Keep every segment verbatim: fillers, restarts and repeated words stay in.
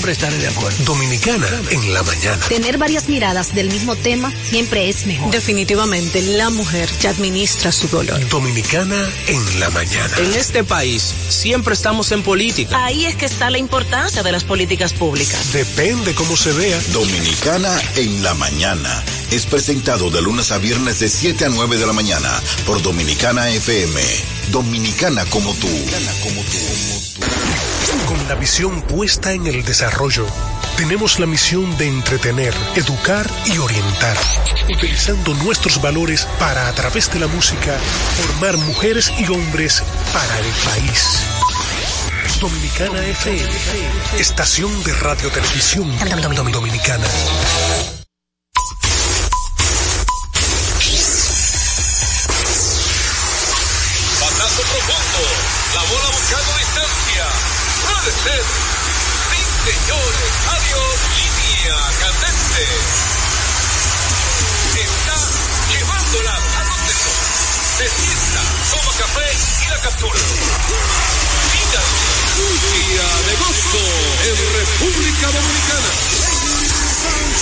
siempre estaré de acuerdo. Dominicana en la mañana. Tener varias miradas del mismo tema siempre es mejor. Definitivamente, la mujer ya administra su dolor. Dominicana en la mañana. En este país siempre estamos en política. Ahí es que está la importancia de las políticas públicas. Depende cómo se vea. Dominicana en la mañana es presentado de lunes a viernes de siete a nueve de la mañana por Dominicana F M. Dominicana como tú. Dominicana como tú. Con la visión puesta en el desarrollo, tenemos la misión de entretener, educar y orientar, utilizando nuestros valores para, a través de la música, formar mujeres y hombres para el país. Dominicana F M, estación de radio televisión dominicana. Batazo profundo, la bola buscando distancia, puede ser, sí señores, adiós, línea candente, está llevándola a los tesos, se sienta, toma café y la captura. Un día de gozo en República Dominicana. Ladies and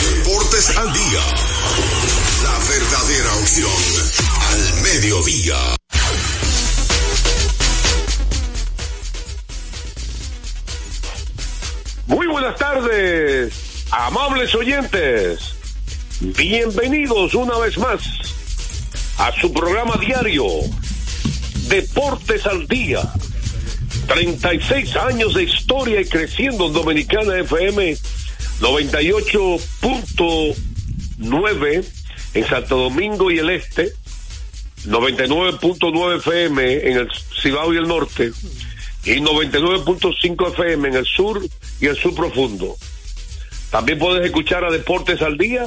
gentlemen, Deportes al día. La verdadera opción al mediodía. Muy buenas tardes, amables oyentes. Bienvenidos una vez más a su programa diario Deportes al Día. treinta y seis años de historia y creciendo en Dominicana F M noventa y ocho punto nueve en Santo Domingo y el Este, noventa y nueve punto nueve F M en el Cibao y el Norte, y noventa y nueve punto cinco F M en el Sur y el Sur Profundo. También puedes escuchar a Deportes al Día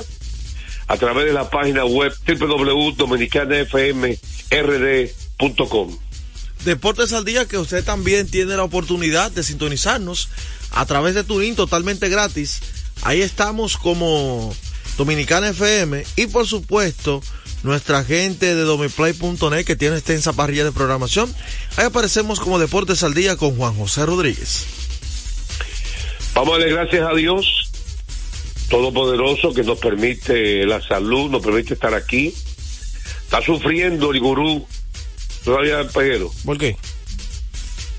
a través de la página web doble u doble u doble u punto dominicana f m r d punto com. Deportes al Día, que usted también tiene la oportunidad de sintonizarnos a través de TuneIn totalmente gratis. Ahí estamos como Dominicana F M y por supuesto nuestra gente de Domiplay punto net, que tiene extensa parrilla de programación. Ahí aparecemos como Deportes al Día con Juan José Rodríguez. Vamos a darle gracias a Dios Todopoderoso que nos permite la salud, nos permite estar aquí. Está sufriendo el gurú todavía el Peguero. ¿Por qué?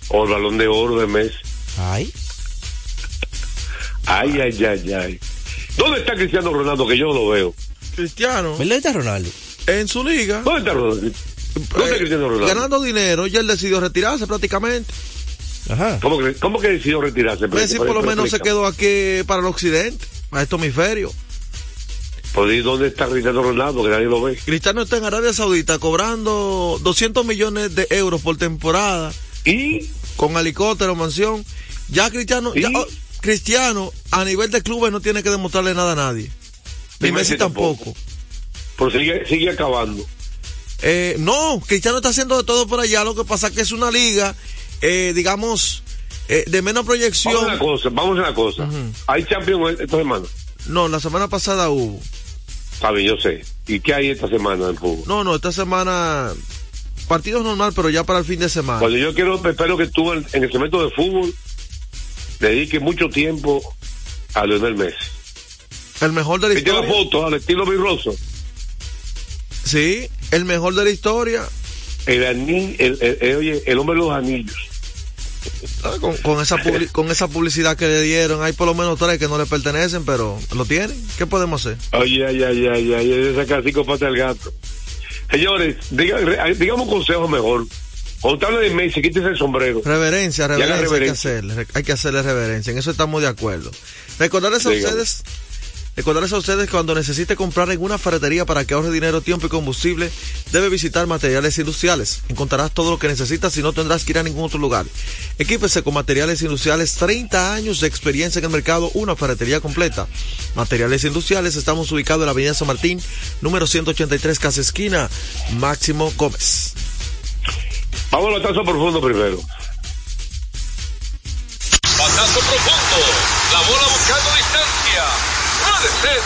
O el balón de oro de Messi. Ay. Ay, ay, ay, ay. ¿Dónde está Cristiano Ronaldo? Que yo lo veo. Cristiano. ¿Dónde está Ronaldo? En su liga. ¿Dónde está Ronaldo? ¿Dónde eh, está Cristiano Ronaldo? Ganando dinero, y él decidió retirarse prácticamente. Ajá. ¿Cómo que, cómo que decidió retirarse? Messi por lo menos se quedó aquí para el occidente, a este hemisferio. ¿Por ahí dónde está Cristiano Ronaldo? Que nadie lo ve. Cristiano está en Arabia Saudita cobrando doscientos millones de euros por temporada. ¿Y? Con helicóptero, mansión. Ya Cristiano, ya, oh, Cristiano a nivel de clubes no tiene que demostrarle nada a nadie. Ni, Ni Messi tampoco. tampoco. Pero sigue, sigue acabando. Eh, no, Cristiano está haciendo de todo por allá. Lo que pasa es que es una liga, eh, digamos, eh, de menos proyección. Vamos a una cosa, vamos a una cosa. Uh-huh. ¿Hay Champions esta semana? No, la semana pasada hubo. Sabe, yo sé. ¿Y qué hay esta semana en fútbol? No, no, esta semana partidos normal, pero ya para el fin de semana. Cuando yo quiero, espero que tú en, en el segmento de fútbol dediques mucho tiempo a Lionel Messi, el mejor de la historia. ¿Viste las fotos al estilo Virroso? Sí, el mejor de la historia. El anillo, el, el, el, oye, el hombre de los anillos. Con, con, esa public- con esa publicidad que le dieron, hay por lo menos tres que no le pertenecen, pero lo tienen. ¿Qué podemos hacer? Oye, ay, ay, ay, ay, ese cacico pata el gato. Señores, diga, re, digamos un consejo mejor. Contable de Messi, quítese el sombrero. Reverencia, reverencia, reverencia. Hay que hacerle, hay que hacerle reverencia. En eso estamos de acuerdo. Recordarles a Dígame. ustedes, recordarles a ustedes cuando necesite comprar en una ferretería para que ahorre dinero, tiempo y combustible, debe visitar Materiales Industriales. Encontrarás todo lo que necesitas y no tendrás que ir a ningún otro lugar. Equípese con Materiales Industriales, treinta años de experiencia en el mercado, una ferretería completa. Materiales Industriales, estamos ubicados en la avenida San Martín, número ciento ochenta y tres, casa esquina Máximo Gómez. Vamos al batazo profundo primero. Batazo profundo, la bola buscando distancia. Puede ser,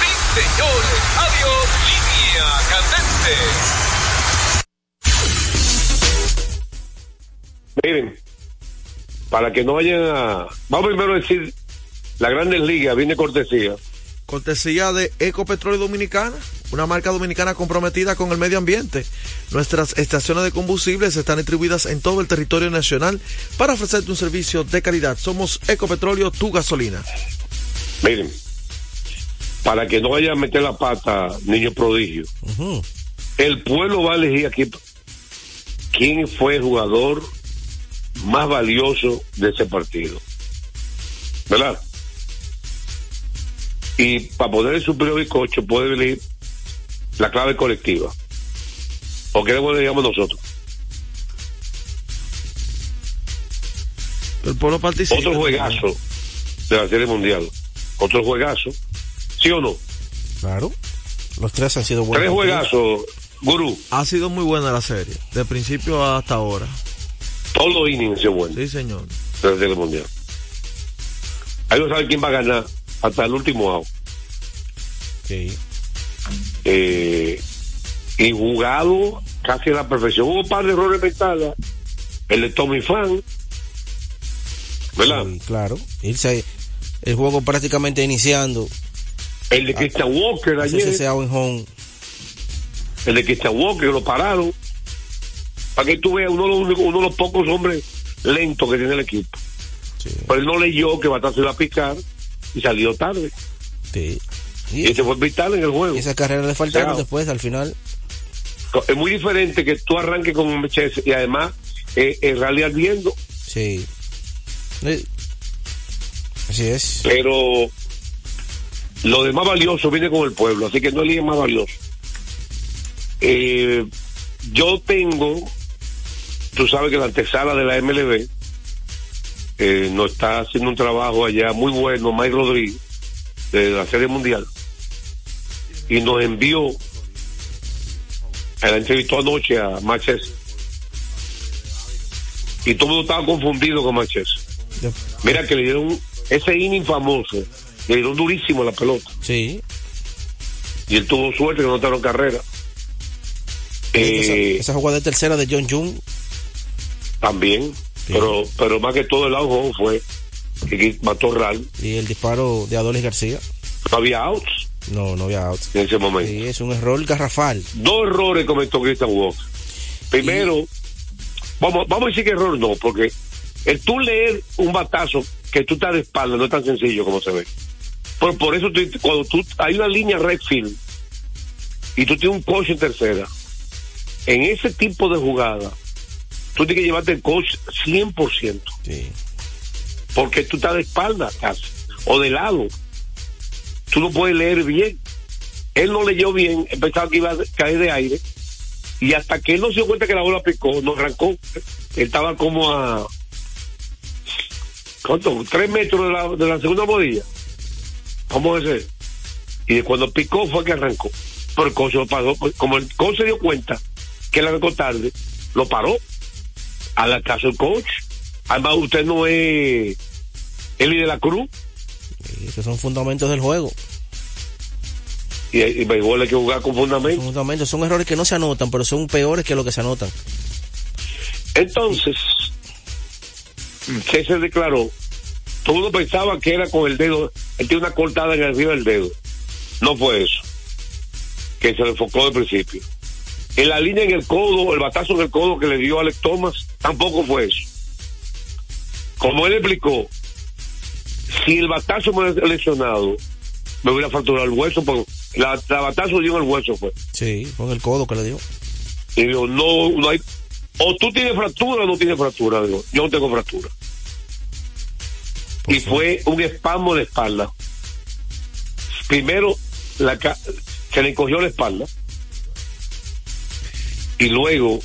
sí señores, adiós, línea candente. Miren, para que no vayan a... Vamos primero a decir, la Grandes Ligas viene cortesía. Cortesía de Ecopetróleo Dominicana, una marca dominicana comprometida con el medio ambiente. Nuestras estaciones de combustibles están distribuidas en todo el territorio nacional para ofrecerte un servicio de calidad. Somos Ecopetróleo, tu gasolina. Miren, para que no vayan a meter la pata, niño prodigio, uh-huh. el pueblo va a elegir aquí quién fue el jugador más valioso de ese partido, ¿verdad? Y para poder suplir el bizcocho puede venir la clave colectiva. ¿O queremos le digamos nosotros? El pueblo participa. Otro juegazo de la Serie Mundial. Otro juegazo. ¿Sí o no? Claro. Los tres han sido buenos. Tres juegazos, Gurú. Ha sido muy buena la serie, de principio hasta ahora. Todos los innings se vuelven. Sí, señor. De la Serie Mundial. Ahí no sabe quién va a ganar hasta el último out. Sí. Eh, y jugado casi a la perfección. Hubo un par de errores mentales. El de Tommy Fan, ¿verdad? Sí, claro. Irse el juego prácticamente iniciando. El de Christian Walker ayer. Ese out en home. El de Christian Walker lo pararon. Para que tú veas uno de los, únicos, uno de los pocos hombres lentos que tiene el equipo. Sí. Pero él no leyó que Batista iba a picar. Y salió tarde. Sí. Y, y ese fue vital en el juego. Y esa carrera le faltaron, o sea, después, al final. Es muy diferente que tú arranques con un M H S y además eh, el rally ardiendo. Sí. sí. Así es. Pero lo de más valioso viene con el pueblo, así que no eligen más valioso. Eh, yo tengo, tú sabes que la antesala de la M L B. Eh, nos está haciendo un trabajo allá muy bueno Mike Rodríguez de la Serie Mundial y nos envió, la entrevistó anoche a Manchester y todo el mundo estaba confundido con Manchester. Mira que le dieron ese inning famoso, le dieron durísimo a la pelota, sí, y él tuvo suerte que no notaron carrera. eh, esa, esa jugada de tercera de John Jung también. Sí. Pero pero más que todo el out fue que mató Ral. Y el disparo de Adolis García. No había outs. No, no había outs. En ese momento. Sí, es un error garrafal. Dos errores cometió Christian Walker. Primero, y... vamos vamos a decir que error no, porque el tú leer un batazo que tú estás de espalda no es tan sencillo como se ve. Por, por eso tú, cuando tú hay una línea redfield y tú tienes un coach en tercera, en ese tipo de jugada, tú tienes que llevarte el coach cien por ciento. Sí. Porque tú estás de espalda casi, o de lado. Tú no puedes leer bien. Él no leyó bien, pensaba que iba a caer de aire. Y hasta que él no se dio cuenta que la bola picó, no arrancó. Él estaba como a... ¿Cuánto? Tres metros de la, de la segunda bodilla. ¿Cómo es eso? Y cuando picó fue que arrancó. Pero el coach lo pasó. Como el coach se dio cuenta que él arrancó tarde, lo paró. Al acaso el coach, además usted no es Eli de la Cruz. Esos son fundamentos del juego. Y, y béisbol hay que jugar con fundamentos. Son fundamentos, son errores que no se anotan, pero son peores que los que se anotan. Entonces, ¿qué se declaró? Todo el mundo pensaba que era con el dedo, él tiene una cortada en arriba del dedo. No fue eso, que se le enfocó de principio. En la línea en el codo, el batazo en el codo que le dio Alex Thomas, tampoco fue eso. Como él explicó, si el batazo me hubiera lesionado, me hubiera fracturado el hueso, porque la, la batazo dio en el hueso fue. Sí, con el codo que le dio. Y digo, no, no hay, o tú tienes fractura o no tienes fractura, digo, yo no tengo fractura. Pues y sí. Fue un espasmo de espalda. Primero, la, se le encogió la espalda. Y luego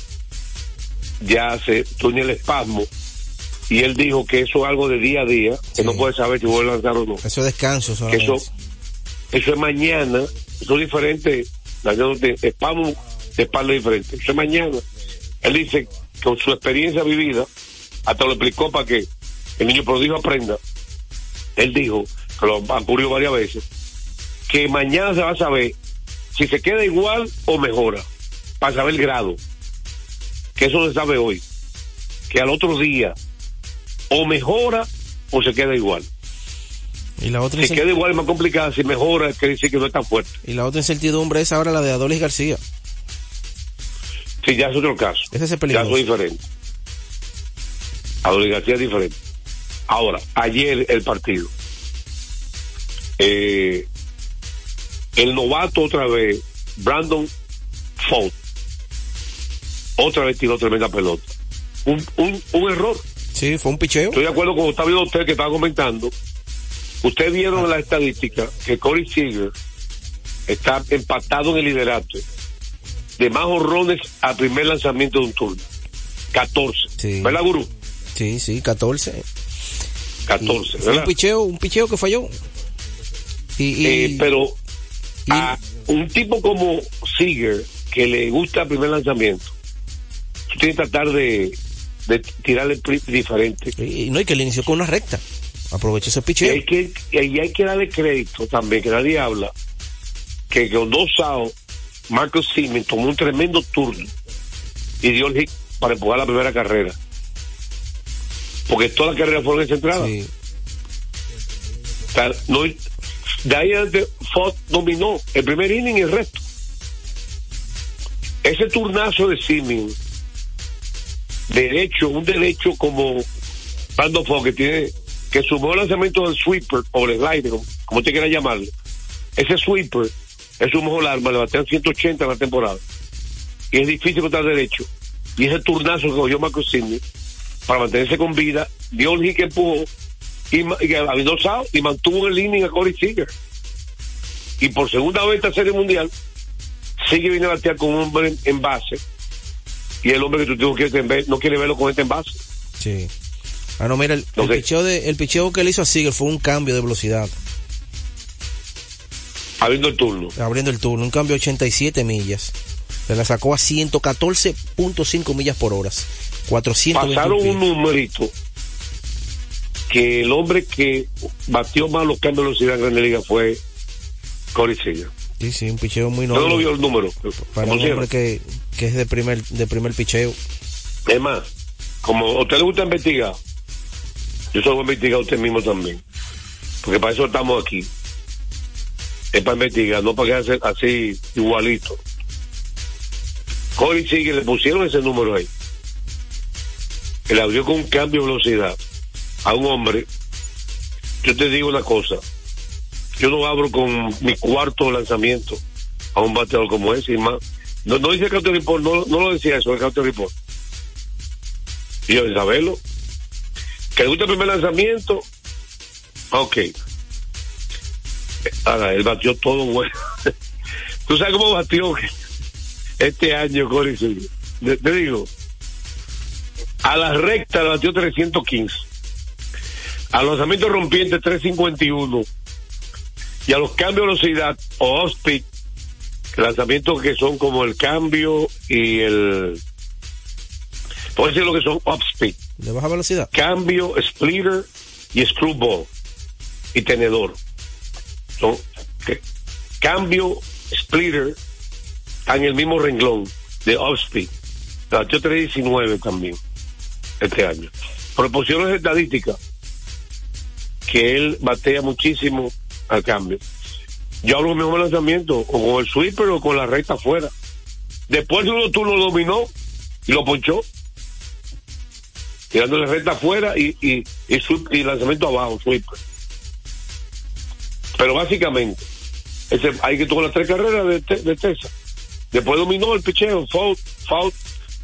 ya se tuñe el espasmo y él dijo que eso es algo de día a día, sí. Que no puede saber si vuelve a lanzar o no. Eso es descanso, eso, eso es mañana, eso es diferente, espasmo de espalda diferente, eso es mañana. Él dice, con su experiencia vivida, hasta lo explicó para que el niño prodigio aprenda. Él dijo, que lo han ocurrido varias veces, que mañana se va a saber si se queda igual o mejora. Para saber el grado, que eso se sabe hoy, que al otro día o mejora o se queda igual. Y la otra se queda igual es más complicada, si mejora quiere decir que no es tan fuerte. Y la otra incertidumbre es ahora la de Adolis García. Sí, ya es otro caso. Ese es el peligroso. Caso diferente. Adolis García es diferente. Ahora, ayer el partido. Eh, el novato otra vez, Brandon Fouts, otra vez tiró tremenda pelota. Un, un, un error. Sí, fue un picheo. Estoy de acuerdo con Octavio Dotel que estaba comentando. Ustedes vieron ah. la estadística que Corey Seager está empatado en el liderato de más honrones al primer lanzamiento de un turno. catorce. Sí. ¿Verdad, Gurú? Sí, sí, catorce. catorce, y, ¿verdad? Un picheo, un picheo que falló. Y, y, eh, pero y, a un tipo como Seager, que le gusta el primer lanzamiento, tiene que tratar de, de tirarle diferente. Y, y no, y que le inició con una recta. Aprovechó ese picheo. Y hay que, y hay que darle crédito también, que nadie habla, que con dos outs, Marcus Simeon tomó un tremendo turno y dio el hit para empujar la primera carrera. Porque todas las carreras fueron centradas. Sí. O sea, no, de ahí adelante, Fox dominó el primer inning y el resto. Ese turnazo de Simeon, derecho, un derecho como Brandon Fox, que tiene, que sumó el lanzamiento del sweeper o el slider, como te quieras llamarle. Ese sweeper es su mejor arma, le batean ciento ochenta en la temporada y es difícil contar derecho, y ese turnazo que cogió Marcus Simeon para mantenerse con vida dio el hit que empujó y, y avindó Sao y mantuvo el inning a Corey Seager, y por segunda vez en la serie mundial sigue viene a batear con un hombre en, en base, y el hombre que tú tienes no quiere verlo con este en base. Sí. Ah, no, mira, el, okay. el, picheo de, el picheo que le hizo a Seager fue un cambio de velocidad. Abriendo el turno. Abriendo el turno, un cambio de ochenta y siete millas. Se la sacó a ciento catorce punto cinco millas por hora. Pasaron un numerito que el hombre que batió más los cambios de velocidad en la Grande Liga fue Corey Seager. Sí, sí, un picheo muy noble. Yo no lo vio el número. Para un hombre que, que es de primer, de primer picheo. Es más, como a usted le gusta investigar, yo solo voy a investigar a usted mismo también, porque para eso estamos aquí. Es para investigar, no para quedarse así igualito. Corey Seager le pusieron ese número ahí. Él abrió con un cambio de velocidad a un hombre. Yo te digo una cosa, yo no abro con mi cuarto lanzamiento a un bateador como ese, y más. No, no dice el Country Report, no, no lo decía eso el Country Report. Y yo, Isabelo, que le gusta el primer lanzamiento, ok. Ahora, él batió todo bueno. ¿Tú sabes cómo batió este año, Corey? Te, te digo, a la recta le batió trescientos quince, a los lanzamientos rompientes trescientos cincuenta y uno, y a los cambios de velocidad o off-speed, lanzamientos que son como el cambio y el... Puedo decir lo que son off-speed. De baja velocidad. Cambio, splitter y screwball y tenedor. Son, okay. Cambio, splitter, están en el mismo renglón de off-speed. La batió trescientos diecinueve también este año. Proporciones estadísticas que él batea muchísimo al cambio. Yo hablo con mi mejor lanzamiento, o con el sweeper o con la recta afuera. Después uno turno lo dominó y lo ponchó, tirándole recta afuera y, y, y, sweep, y lanzamiento abajo, sweeper. Pero básicamente, ese, hay que tomar las tres carreras de, te, de Texas. Después dominó el picheo, Foul, Foul,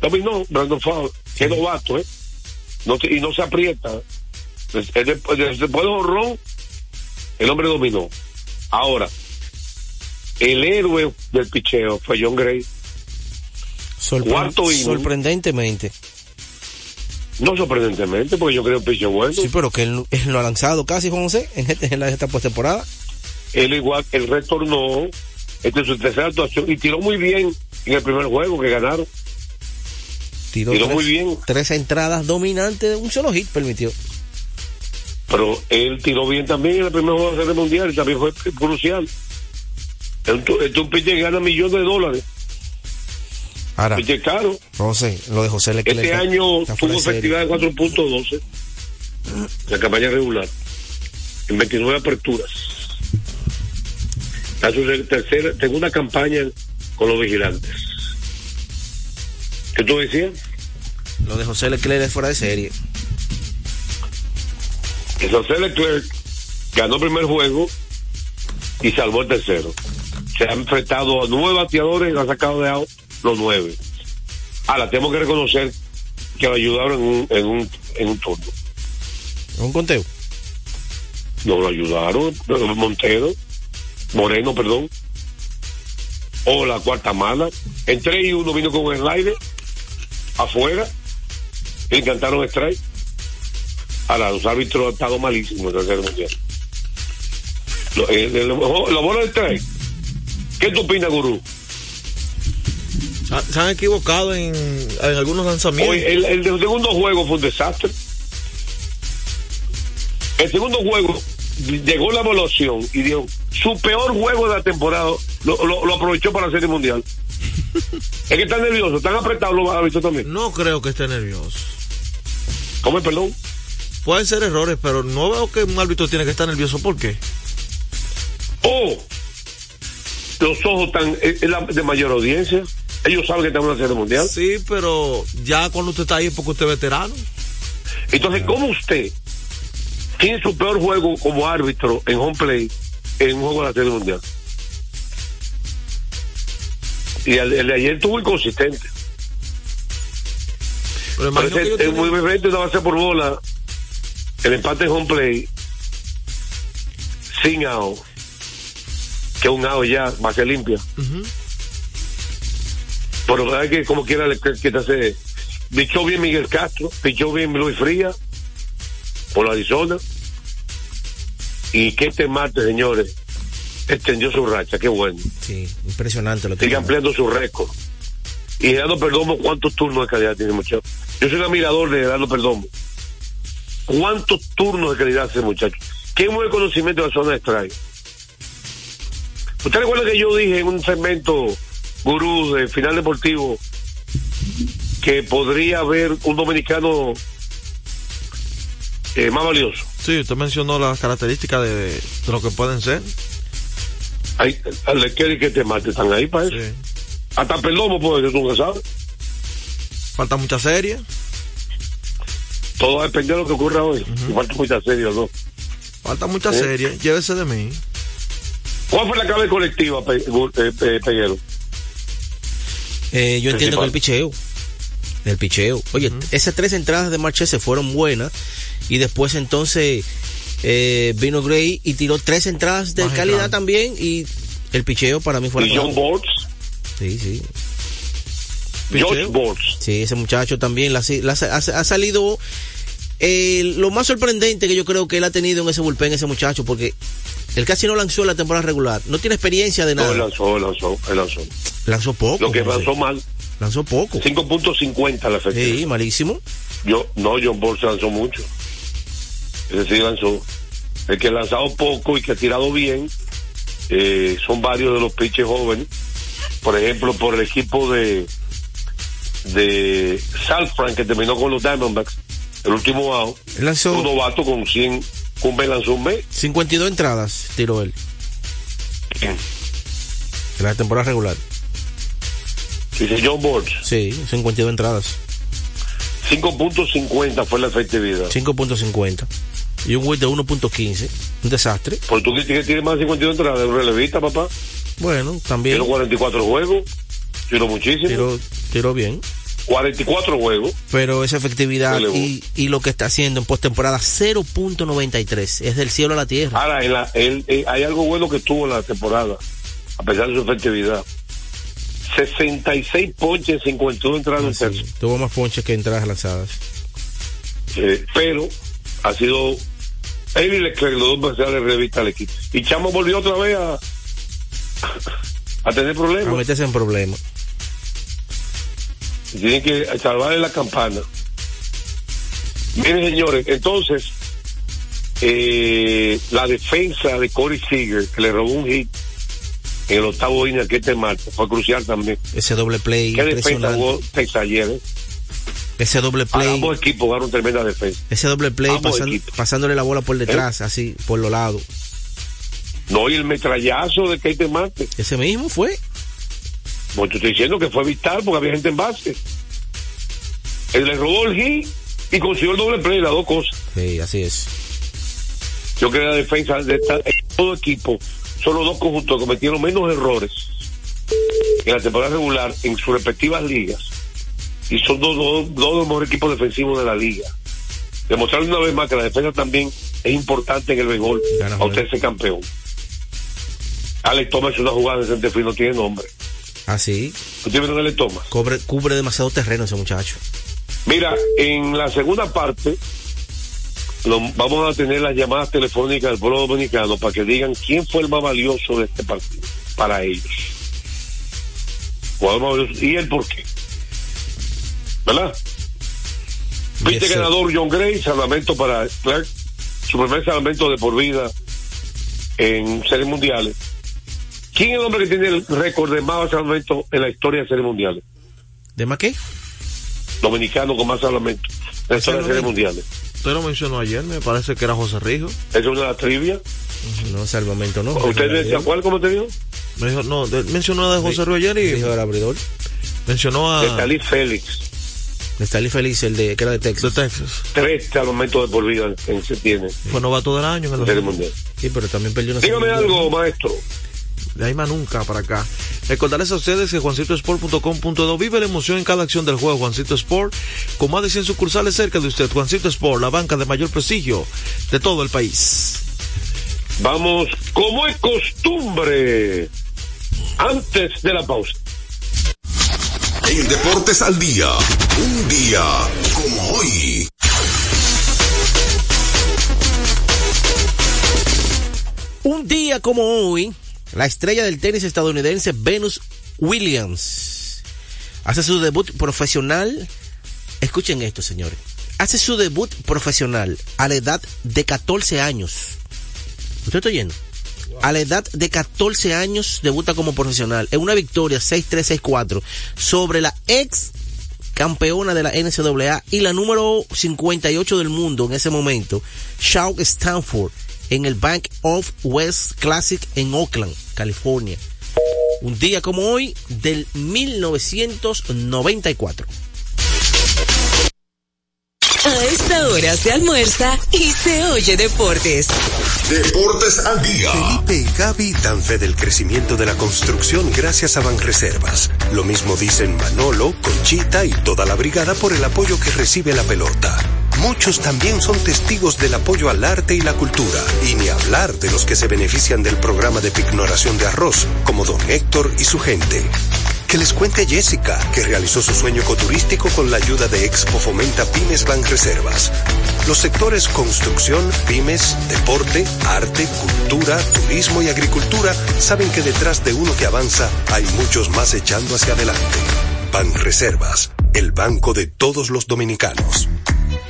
dominó, Brandon Foul, que es novato, ¿eh? No, y no se aprieta. Después de jorrón, el hombre dominó. Ahora, el héroe del picheo fue John Gray. Sorpre- Cuarto inning. Sorprendentemente. No sorprendentemente, porque yo creo que picheo bueno. Sí, pero que él, él lo ha lanzado casi, José, en, este, en la, esta postemporada. Él igual, él retornó, esta es su tercera actuación, y tiró muy bien en el primer juego que ganaron. Tiró, tiró tres, muy bien. Tres entradas dominantes, de un solo hit permitió. Pero él tiró bien también en el primer juego de la Serie Mundial, y también fue crucial. Entonces, un pitcher que gana millones de dólares. Ahora, José, lo de José Leclerc. Este año tuvo efectividad de cuatro punto doce. la campaña regular, en veintinueve aperturas. Está su tercera, segunda campaña con los vigilantes. ¿Qué tú decías? Lo de José Leclerc es fuera de serie. El José Leclerc ganó el primer juego y salvó el tercero. Se han enfrentado a nueve bateadores y han sacado de out los nueve. Ahora, tenemos que reconocer que lo ayudaron en un, en un, en un turno. ¿En un conteo? No, lo ayudaron. Montero, Moreno, perdón. O la cuarta mala. En tres y uno vino con el aire afuera. Le encantaron strike. Ahora, los árbitros han estado malísimos. La bola del strike. ¿Qué tú opinas, Gurú? Se han equivocado en, en algunos lanzamientos. Hoy, el, el segundo juego fue un desastre. El segundo juego llegó la evaluación y dio su peor juego de la temporada. Lo, lo, lo aprovechó para la Serie Mundial. Es que están nerviosos, están apretados los árbitros también. No creo que esté nervioso. ¿Cómo, perdón? Pueden ser errores, pero no veo que un árbitro tiene que estar nervioso. ¿Por qué? ¡Oh! Los ojos están, es la de mayor audiencia. Ellos saben que están en una Serie Mundial. Sí, pero ya cuando usted está ahí es porque usted es veterano. Entonces, ¿cómo usted tiene su peor juego como árbitro en home play en un juego de la Serie Mundial? Y el, el de ayer tuvo inconsistente. Pero parece, que es tenía... muy diferente una base por bola, el empate en home play sin out, que un out ya va a ser limpia. Uh-huh. Pero la verdad que como quiera le quitarse. Pichó bien Miguel Castro, pichó bien Luis Frías por la Arizona, y que este martes, señores, extendió su racha. Qué bueno. Sí, impresionante lo que sigue ampliando su récord. Y Gerardo Perdomo, ¿cuántos turnos de calidad tiene, muchacho? Yo soy un admirador de Gerardo Perdomo. ¿Cuántos turnos de calidad hace, muchacho? ¿Qué buen conocimiento de la zona de strike? ¿Usted recuerda que yo dije en un segmento, Gurú, de Final Deportivo, que podría haber un dominicano eh, más valioso? Sí, usted mencionó las características de, de lo que pueden ser. Hay, le quiere que te mate, están ahí para eso. Sí. Hasta Perdomo puede ser, tú no sabes. Falta mucha serie. Todo depende de lo que ocurra hoy. Uh-huh. Falta mucha serie, ¿no? Falta mucha ¿Eh? serie, llévese de mí. ¿Cuál fue la clave colectiva, pe, eh, pe, Peguero? Eh, yo entiendo que el picheo. El picheo. Oye, uh-huh. esas tres entradas de Marchese se fueron buenas. Y después entonces eh, vino Gray y tiró tres entradas de Más calidad entrada. también. Y el picheo para mí fue la John Boards. Sí, sí. George Boards. Sí, ese muchacho también la, la, ha, ha salido. Eh, lo más sorprendente que yo creo que él ha tenido en ese bullpen, ese muchacho, porque él casi no lanzó en la temporada regular, no tiene experiencia de nada. No, él lanzó, él lanzó, él lanzó. Lanzó poco. Lo que lanzó mal. Lanzó poco. cinco punto cincuenta la efectividad. Sí, malísimo. Yo, no, John Bolt lanzó mucho. Ese sí lanzó. El que ha lanzado poco y que ha tirado bien, eh, son varios de los pitches jóvenes. Por ejemplo, por el equipo de de Salfran, que terminó con los Diamondbacks, el último out, lanzó un novato con cien, con B lanzó un mes. cincuenta y dos entradas tiró él. ¿Quién? En la temporada regular. Dice John Boards. Sí, cincuenta y dos entradas. cinco punto cincuenta fue la efectividad. cinco punto cincuenta. Y un whip de uno punto quince. Un desastre. ¿Por tú que tiene más de cincuenta y dos entradas? ¿Un relevista, papá? Bueno, también. Tiró cuarenta y cuatro juegos. Tiró muchísimo. Tiró, tiró bien. cuarenta y cuatro juegos. Pero esa efectividad y, y lo que está haciendo en postemporada, cero punto noventa y tres. Es del cielo a la tierra. Ahora, en la, en, en, hay algo bueno que tuvo en la temporada, a pesar de su efectividad. sesenta y seis ponches, cincuenta y uno entradas en tercio. Tuvo más ponches que entradas lanzadas. Eh, pero ha sido él y Leclerc los dos veces de revista al equipo. Y Chamo volvió otra vez a, a tener problemas. A meterse en problemas. Tienen que salvarle la campana. Miren, señores, entonces eh, la defensa de Corey Seager, que le robó un hit en el octavo inning que este martes, fue crucial también. Ese doble play. ¿Qué defensa jugó Texas ayer? Eh? Ese doble play. A ambos equipos jugaron tremenda defensa. Ese doble play pasan, pasándole la bola por detrás, ¿Eh? así, por los lados. No, y el metrallazo de Keita Marte. Ese mismo fue. No, te estoy diciendo que fue vital porque había gente en base. Él le robó el hit y consiguió el doble play, las dos cosas. Sí, así es. Yo creo que la defensa de esta, de todo equipo, son los dos conjuntos que cometieron menos errores en la temporada regular en sus respectivas ligas. Y son dos, dos, dos de los mejores equipos defensivos de la liga. Demostrar una vez más que la defensa también es importante en el béisbol. A usted ese campeón. Alex Thomas es una jugada de centerfield, no tiene nombre. Ah, sí. ¿Tú tienes Alex Thomas? Cubre, cubre demasiado terreno ese muchacho. Mira, en la segunda parte lo, vamos a tener las llamadas telefónicas del pueblo dominicano para que digan quién fue el más valioso de este partido para ellos. Y el por qué. ¿Verdad? Viste yes, ganador John Gray, salvamento para Clark, su primer salvamento de por vida en series mundiales. ¿Quién es el hombre que tiene el récord de más salvamentos en la historia de series mundiales? ¿De más qué? Dominicano con más salvamentos en la historia de series mundiales. Usted lo mencionó ayer, me parece que era José Rijo. ¿Es una de las trivias? No, salvamento no. ¿Usted decía cuál, como te dijo? Me dijo, no, de, mencionó a José Rijo ayer y dijo el abridor. Mencionó a Nestalí Félix. Nestalí Félix, el de que era de Texas. De Texas. Tres salvamentos de por vida en septiembre. Fue novato del año en el mundial. Sí, pero también perdió una. Dígame algo, maestro. De ahí más nunca para acá. Recordarles a ustedes que juancito sport punto com punto do vive la emoción en cada acción del juego. Juancito Sport, con más de cien sucursales cerca de usted. Juancito Sport, la banca de mayor prestigio de todo el país. Vamos, como es costumbre, antes de la pausa. En Deportes al Día, un día como hoy. Un día como hoy, la estrella del tenis estadounidense Venus Williams hace su debut profesional. Escuchen esto, señores. Hace su debut profesional a la edad de catorce años. ¿Usted está oyendo? A la edad de catorce años debuta como profesional en una victoria seis tres seis cuatro sobre la ex campeona de la N C A A y la número cincuenta y ocho del mundo en ese momento, Shaun Stanford, en el Bank of West Classic en Oakland, California. Un día como hoy del mil novecientos noventa y cuatro. A esta hora se almuerza y se oye Deportes. Deportes al Día. Felipe y Gaby dan fe del crecimiento de la construcción gracias a Banreservas. Lo mismo dicen Manolo, Conchita y toda la brigada por el apoyo que recibe la pelota. Muchos también son testigos del apoyo al arte y la cultura, y ni hablar de los que se benefician del programa de pignoración de arroz, como don Héctor y su gente. Que les cuente Jessica, que realizó su sueño ecoturístico con la ayuda de Expo Fomenta Pymes Banreservas. Los sectores construcción, pymes, deporte, arte, cultura, turismo y agricultura saben que detrás de uno que avanza hay muchos más echando hacia adelante. Banreservas, el banco de todos los dominicanos.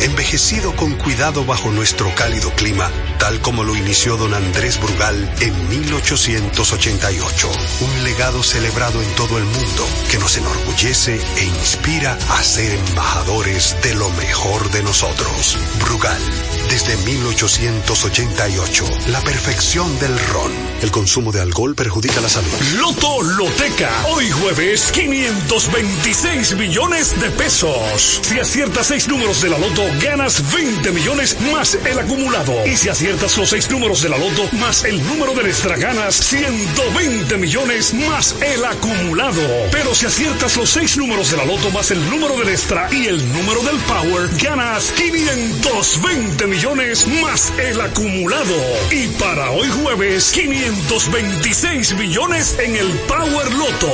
envejecido con cuidado bajo nuestro cálido clima, tal como lo inició don Andrés Brugal en mil ochocientos ochenta y ocho. Un legado celebrado en todo el mundo que nos enorgullece e inspira a ser embajadores de lo mejor de nosotros. Brugal, desde mil ochocientos ochenta y ocho, la perfección del ron. El consumo de alcohol perjudica la salud. Loto Loteca, hoy jueves, quinientos veintiséis millones de pesos. Si aciertas seis números de la Loto, ganas veinte millones más el acumulado. Y si aciertas los seis números de la Loto más el número del extra, ganas ciento veinte millones más el acumulado. Pero si aciertas los seis números de la Loto más el número del extra y el número del Power, ganas quinientos veinte millones más el acumulado. Y para hoy jueves, quinientos veintiséis millones en el Power Loto.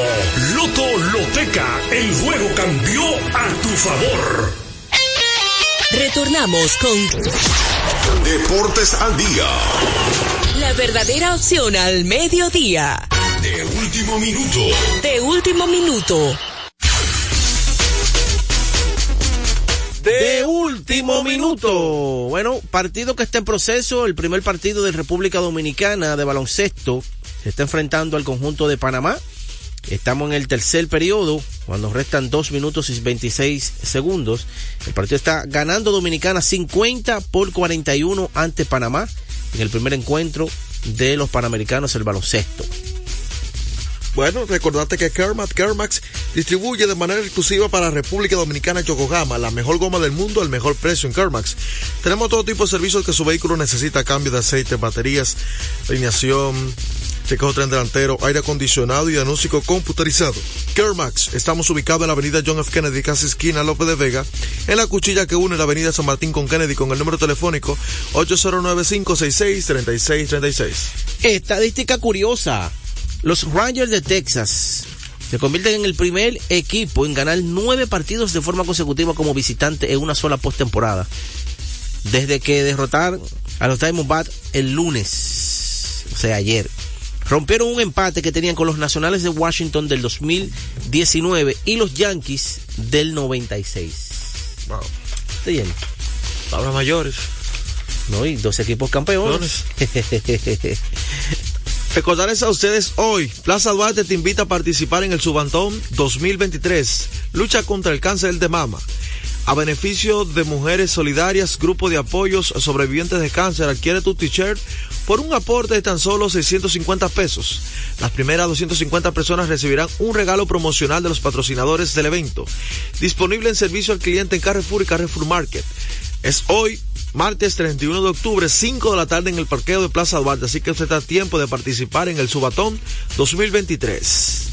Loto Loteca, el juego cambió a tu favor. Retornamos con Deportes al Día. La verdadera opción al mediodía. De último minuto. De último minuto. de último minuto. Bueno, partido que está en proceso, el primer partido de República Dominicana de baloncesto, se está enfrentando al conjunto de Panamá. Estamos en el tercer periodo, cuando restan dos minutos y veintiséis segundos. El partido está ganando Dominicana cincuenta por cuarenta y uno ante Panamá, en el primer encuentro de los Panamericanos el baloncesto. Bueno, recordate que Kermac, Kermax distribuye de manera exclusiva para República Dominicana Yokohama, la mejor goma del mundo al mejor precio en Kermax. Tenemos todo tipo de servicios que su vehículo necesita: cambio de aceite, baterías, alineación, chequeo tren delantero, aire acondicionado y diagnóstico computarizado. Kermax, estamos ubicados en la avenida John F. Kennedy, casi esquina López de Vega, en la cuchilla que une la avenida San Martín con Kennedy, con el número telefónico ocho cero nueve, cinco seis seis, tres seis tres seis. Estadística curiosa: los Rangers de Texas se convierten en el primer equipo en ganar nueve partidos de forma consecutiva como visitante en una sola postemporada, desde que derrotaron a los Diamondbacks el lunes, o sea ayer. Rompieron un empate que tenían con los Nacionales de Washington del dos mil diecinueve y los Yankees del noventa y seis. Wow. ¿Está lleno? Palabras mayores. No, y dos equipos campeones. Recordarles a ustedes hoy, Plaza Duarte te invita a participar en el Subantón dos mil veintitrés, lucha contra el cáncer de mama, a beneficio de Mujeres Solidarias, grupo de apoyos a sobrevivientes de cáncer. Adquiere tu t-shirt por un aporte de tan solo seiscientos cincuenta pesos. Las primeras doscientas cincuenta personas recibirán un regalo promocional de los patrocinadores del evento. Disponible en servicio al cliente en Carrefour y Carrefour Market. Es hoy, martes treinta y uno de octubre, cinco de la tarde, en el parqueo de Plaza Duarte. Así que usted está a tiempo de participar en el Subatón dos mil veintitrés.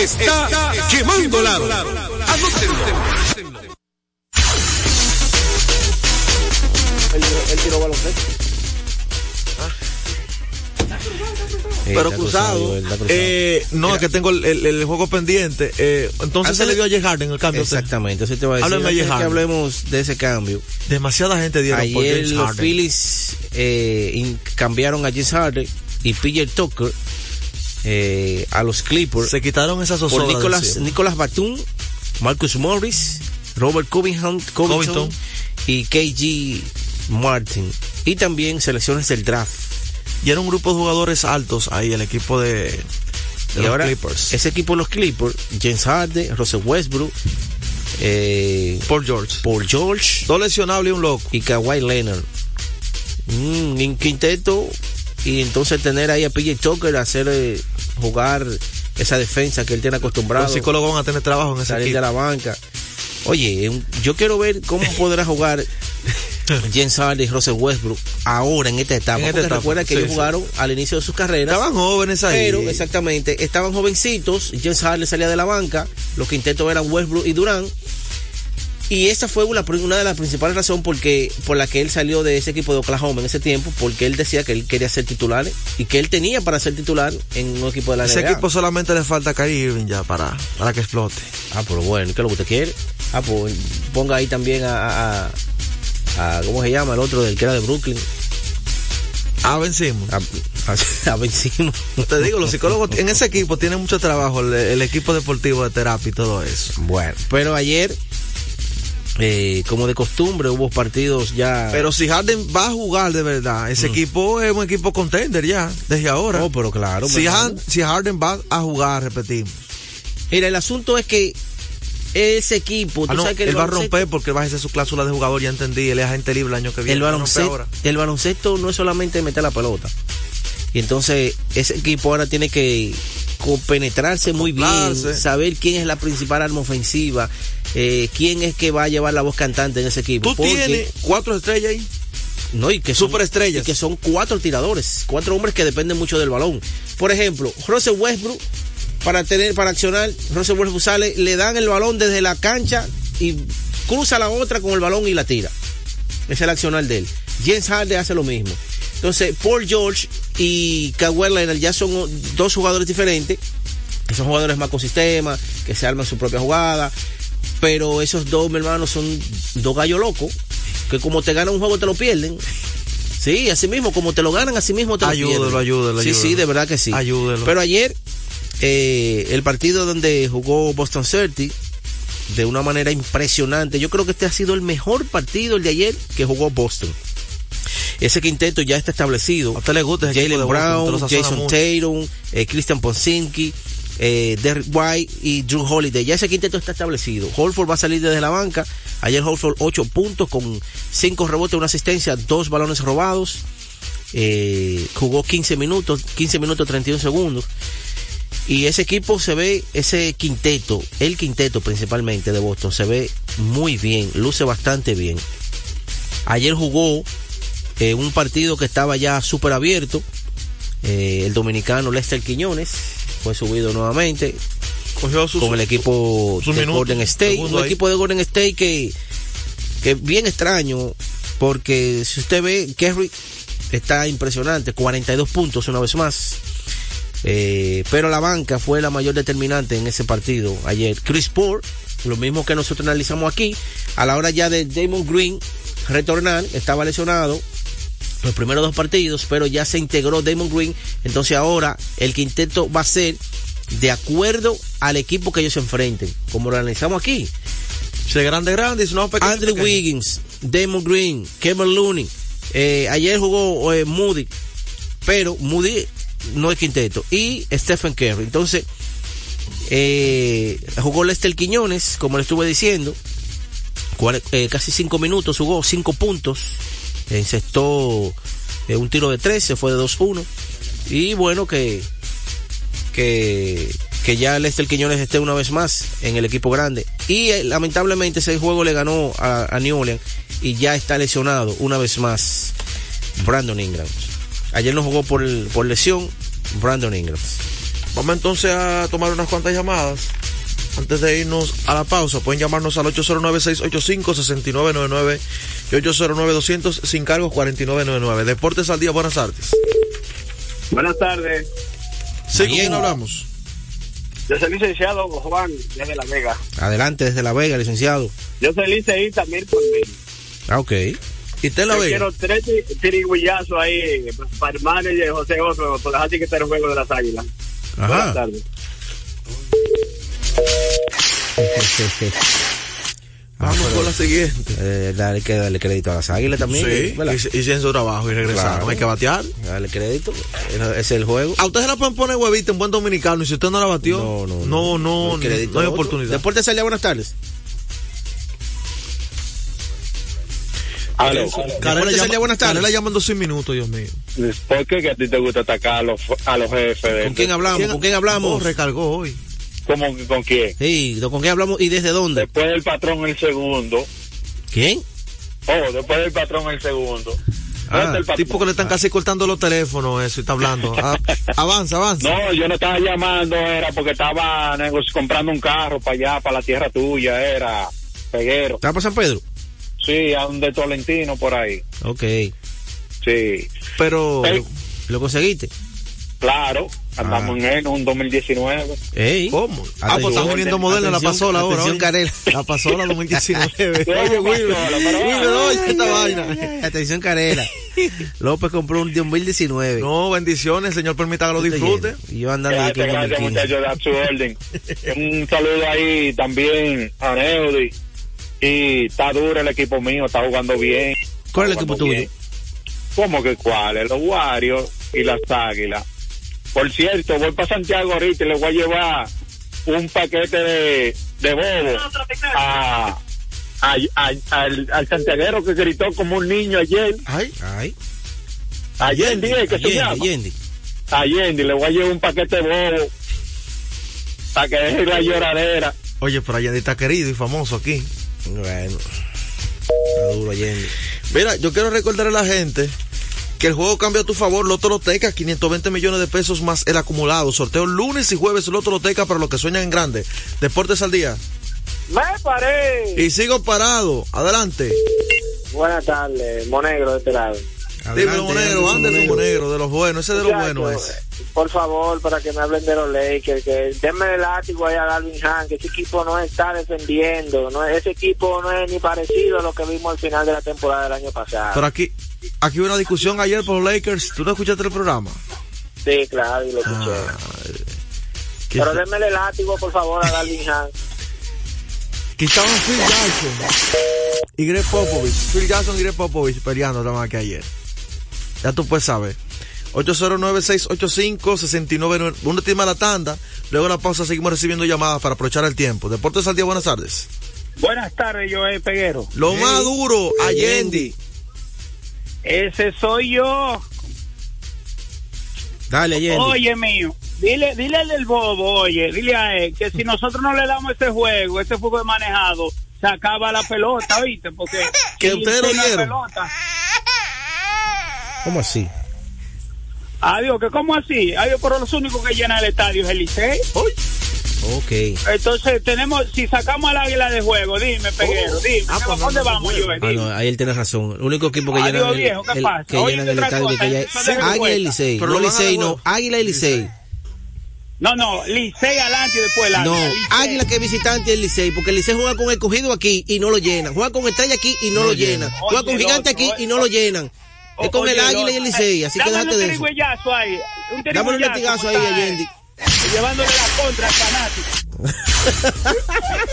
Está, está, está quemando lado. Anótenlo. Él tiró baloncesto. Ah. Pero cruzado, cruzado eh, no, es que tengo el, el, el juego pendiente. Eh, entonces se le dio a Yeharden en el cambio. Exactamente, entonces te voy a decir. Háblame a que hablemos de ese cambio. Demasiada gente dieron ayer por James Harden. Los Phillies eh, cambiaron a James Harden y P J Tucker eh, a los Clippers. Se quitaron esas zozobras por Nicolas, Nicolas Batum, Marcus Morris, Robert Covington, Covington y K G Martin. Y también selecciones del draft. Y era un grupo de jugadores altos ahí, el equipo de, de los ahora, Clippers. Ese equipo de los Clippers, James Harden, Russell Westbrook, eh, Paul George. Paul George. Dos lesionables y un loco. Y Kawhi Leonard. Mm, en quinteto. Y entonces tener ahí a P J Tucker, hacer eh, jugar esa defensa que él tiene acostumbrado. Los psicólogos van a tener trabajo en ese salir equipo de la banca. Oye, yo quiero ver cómo podrá jugar James Harden y Russell Westbrook ahora en esta etapa, en esta porque etapa. Recuerda que sí, ellos sí. jugaron al inicio de sus carreras, estaban jóvenes ahí, pero exactamente, estaban jovencitos. James Harden salía de la banca, los quintetos eran Westbrook y Durán, y esa fue una, una de las principales razones porque, por la que él salió de ese equipo de Oklahoma en ese tiempo, porque él decía que él quería ser titular y que él tenía para ser titular en un equipo de la N B A. Ese equipo solamente le falta a Kyrie Irving ya para, para que explote. Ah, pero bueno, ¿qué es lo que usted quiere? Ah, pues ponga ahí también a... a A, ¿cómo se llama el otro del que era de Brooklyn? A Ben Simmons. A, a, a Ben Simmons. Te digo, los psicólogos en ese equipo tienen mucho trabajo, el, el equipo deportivo de terapia y todo eso. Bueno, pero ayer, eh, como de costumbre, hubo partidos ya. Pero si Harden va a jugar de verdad, ese mm. equipo es un equipo contender ya, desde ahora. Oh, pero claro. Si, pero Harden, si Harden va a jugar, repetimos. Mira, el asunto es que ese equipo, ¿tú ah, no, sabes que él va a romper porque va a hacer su cláusula de jugador? Ya entendí, él es agente libre el año que viene. El baloncesto, el baloncesto no es solamente meter la pelota. Y entonces ese equipo ahora tiene que compenetrarse muy bien, saber quién es la principal arma ofensiva, eh, quién es que va a llevar la voz cantante en ese equipo. Tú tienes cuatro estrellas ahí. No, y que son superestrellas, y que son cuatro tiradores, cuatro hombres que dependen mucho del balón. Por ejemplo, Russell Westbrook. Para tener, para accionar, Russell Westbrook sale, le dan el balón desde la cancha y cruza la otra con el balón y la tira. Es el accionar de él. James Harden hace lo mismo. Entonces, Paul George y Kawhi Leonard ya son dos jugadores diferentes, que son jugadores más con sistema, que se arman su propia jugada. Pero esos dos, mi hermano, son dos gallos locos, que como te ganan un juego te lo pierden. Sí, así mismo, como te lo ganan, así mismo te lo ayúdelo, pierden. Ayúdelo, ayúdelo, Sí, ayúdelo. sí, de verdad que sí. Ayúdelo. Pero ayer eh, el partido donde jugó Boston Celtics de una manera impresionante. Yo creo que este ha sido el mejor partido, el de ayer, que jugó Boston. Ese quinteto ya está establecido. ¿A usted le gusta ese Jaylen Brown, Boston, Jason Tatum, eh, Christian Ponsinki, eh, Derrick White y Drew Holiday? Ya ese quinteto está establecido. Horford va a salir desde la banca. Ayer Horford ocho puntos con cinco rebotes, una asistencia, dos balones robados. Eh, jugó quince minutos, quince minutos treinta y un segundos. Y ese equipo se ve, ese quinteto, el quinteto principalmente de Boston, se ve muy bien, luce bastante bien. Ayer jugó eh, un partido que estaba ya súper abierto. Eh, el dominicano Lester Quiñones fue subido nuevamente su, con el equipo su, su de minuto, Golden State. Un ahí. equipo de Golden State que es bien extraño, porque si usted ve, Curry está impresionante, cuarenta y dos puntos una vez más. Eh, pero la banca fue la mayor determinante en ese partido ayer. Chris Paul, lo mismo que nosotros analizamos aquí, a la hora ya de Damon Green retornar, estaba lesionado los primeros dos partidos, pero ya se integró Damon Green. Entonces ahora el quinteto va a ser de acuerdo al equipo que ellos se enfrenten, como lo analizamos aquí. Se grande, grande, es una pequeña, Andrew pequeña. Wiggins, Damon Green, Kevin Looney. Eh, ayer jugó eh, Moody, pero Moody no es quinteto, y Stephen Curry. Entonces eh, jugó Lester Quiñones, como le estuve diciendo, cual, eh, casi cinco minutos, jugó cinco puntos, encestó eh, un tiro de tres, se fue de dos uno, y bueno que que que ya Lester Quiñones esté una vez más en el equipo grande. Y eh, lamentablemente ese juego le ganó a, a New Orleans, y ya está lesionado una vez más Brandon Ingram. Ayer no jugó por, por lesión Brandon Ingram. Vamos entonces a tomar unas cuantas llamadas antes de irnos a la pausa. Pueden llamarnos al ocho cero nueve, seis ocho cinco, seis nueve nueve nueve y ocho cero nueve, doscientos sin cargos, cuarenta y nueve noventa y nueve. Deportes al Día, buenas tardes. Buenas tardes. Sí, ¿con quién hablamos? Yo soy licenciado Juan, desde La Vega. Adelante, desde La Vega, licenciado. Yo soy liceísta Milton Mil. Ah, ok. ¿Y usted La Yo Vega? Quiero tres tirigüillazos ahí para el manager José Oslo, por así que está el juego de las Águilas. Ajá. Buenas tardes. Vamos con la siguiente. Eh, dale, que darle crédito a las Águilas también. Sí, ¿verdad? Y hicieron su trabajo y regresaron. Claro. Hay que batear. Dale crédito. Ese es el juego. A usted se la pueden poner huevita en buen dominicano, y si usted no la batió, no, no, no, no, no, crédito, no hay oportunidad. Deportes Salía, buenas tardes. Aló. Carrera, llama, buenas tardes. Carrera llamando sin minutos, Dios mío. ¿Por qué que a ti te gusta atacar a los, a los jefes? ¿Con quién hablamos? ¿Quién, ¿Con quién hablamos? Oh, recargó hoy. ¿Cómo, ¿Con quién? Sí, ¿con quién hablamos y desde dónde? Después del patrón el segundo. ¿Quién? Oh, después del patrón el segundo. Ah, el tipo que le están ah. casi cortando los teléfonos, eso, y está hablando. Ah, avanza, avanza. No, yo no estaba llamando, era porque estaba negocio, comprando un carro para allá, para la tierra tuya, era Peguero. ¿Estaba para San Pedro? Sí, a un de Tolentino por ahí. Ok. Sí. Pero, ¿lo, lo conseguiste? Claro, andamos ah. en él, un dos mil diecinueve. Ey. ¿Cómo? Ah, pues están poniendo modelo, la pasola ahora. Atención, la pasola dos mil diecinueve. Oye, Wilber, esta vaina. Atención, Carela. López compró un dos mil diecinueve. No, bendiciones, señor, permita que lo disfrute. Y yo andando aquí con el muchacho, da su orden. Un saludo ahí también a Neudi. Y está duro el equipo mío, está jugando bien. ¿Cuál es el equipo tuyo? ¿Cómo que cuál? Los Warriors y las Águilas. Por cierto, voy para Santiago ahorita y le voy a llevar un paquete de, de bobo a, a, a, a, al, al santiaguero que gritó como un niño ayer. Ay, ay. Ayer, dije que se llama. Allende. Allende, le voy a llevar un paquete de bobo para que deje la lloradera. Oye, pero Allende está querido y famoso aquí. Bueno, está duro, Allende. Mira, yo quiero recordarle a la gente que el juego cambia a tu favor. Loto Loteca, quinientos veinte millones de pesos más el acumulado. Sorteo lunes y jueves, Loto Loteca, para los que sueñan en grande. Deportes al Día. Me paré. Y sigo parado. Adelante. Buenas tardes, Monegro de este lado. Dime, Monegro, Anderson Monegro, de los buenos. Ese de los buenos es. Por favor, para que me hablen de los Lakers, que denme el látigo ahí a Darvin Ham, que ese equipo no está defendiendo, no, ese equipo no es ni parecido a lo que vimos al final de la temporada del año pasado. Pero aquí, aquí hubo una discusión ayer por los Lakers. ¿Tú no escuchaste el programa? Sí, claro, y lo escuché. Ah, Pero se... démele látigo, por favor, a Darvin Ham. Quitaron Phil Jackson y Greg Popovich. Phil Jackson y Greg Popovich peleando más que ayer. Ya tú puedes saber. ocho cero nueve, seis ocho cinco, seis nueve nueve. Uno tiene la tanda. Luego de la pausa seguimos recibiendo llamadas para aprovechar el tiempo. Deportes al Día, buenas tardes. Buenas tardes, Joel Peguero. Lo hey. más duro, Allende. Ese soy yo. Dale, Allende. Oye, mío. Dile, dile al del bobo, oye, dile a él que si nosotros no le damos ese juego, ese fútbol manejado, se acaba la pelota, ¿viste? Porque que ustedes no dieron. ¿Cómo así? Adiós, que ¿cómo así? Adiós, pero los únicos que llenan el estadio es el Licey. Okay. Entonces tenemos, si sacamos al Águila de juego, dime, Peguero, oh. dime, ah, pues, ¿dónde no, vamos, yo? Ah, no, ahí él tiene razón. El único equipo que llena el, el, el, que oye, llenan el estadio es Águila y Licey. No Licey, no, Águila y Licey. No, no, Licey adelante y después la. No, Águila que visitante el Licey, porque el Licey juega con el Cogido aquí y no lo llenan, juega con Estrella aquí y no, no lo llenan, llena. Juega oye, con Gigante aquí oye, y no oye, lo llenan. O, es con oye, el Águila y el Licey, así que déjate de eso. Ahí, un dame un latigazo ahí, Allende. Llevándole la contra al fanático.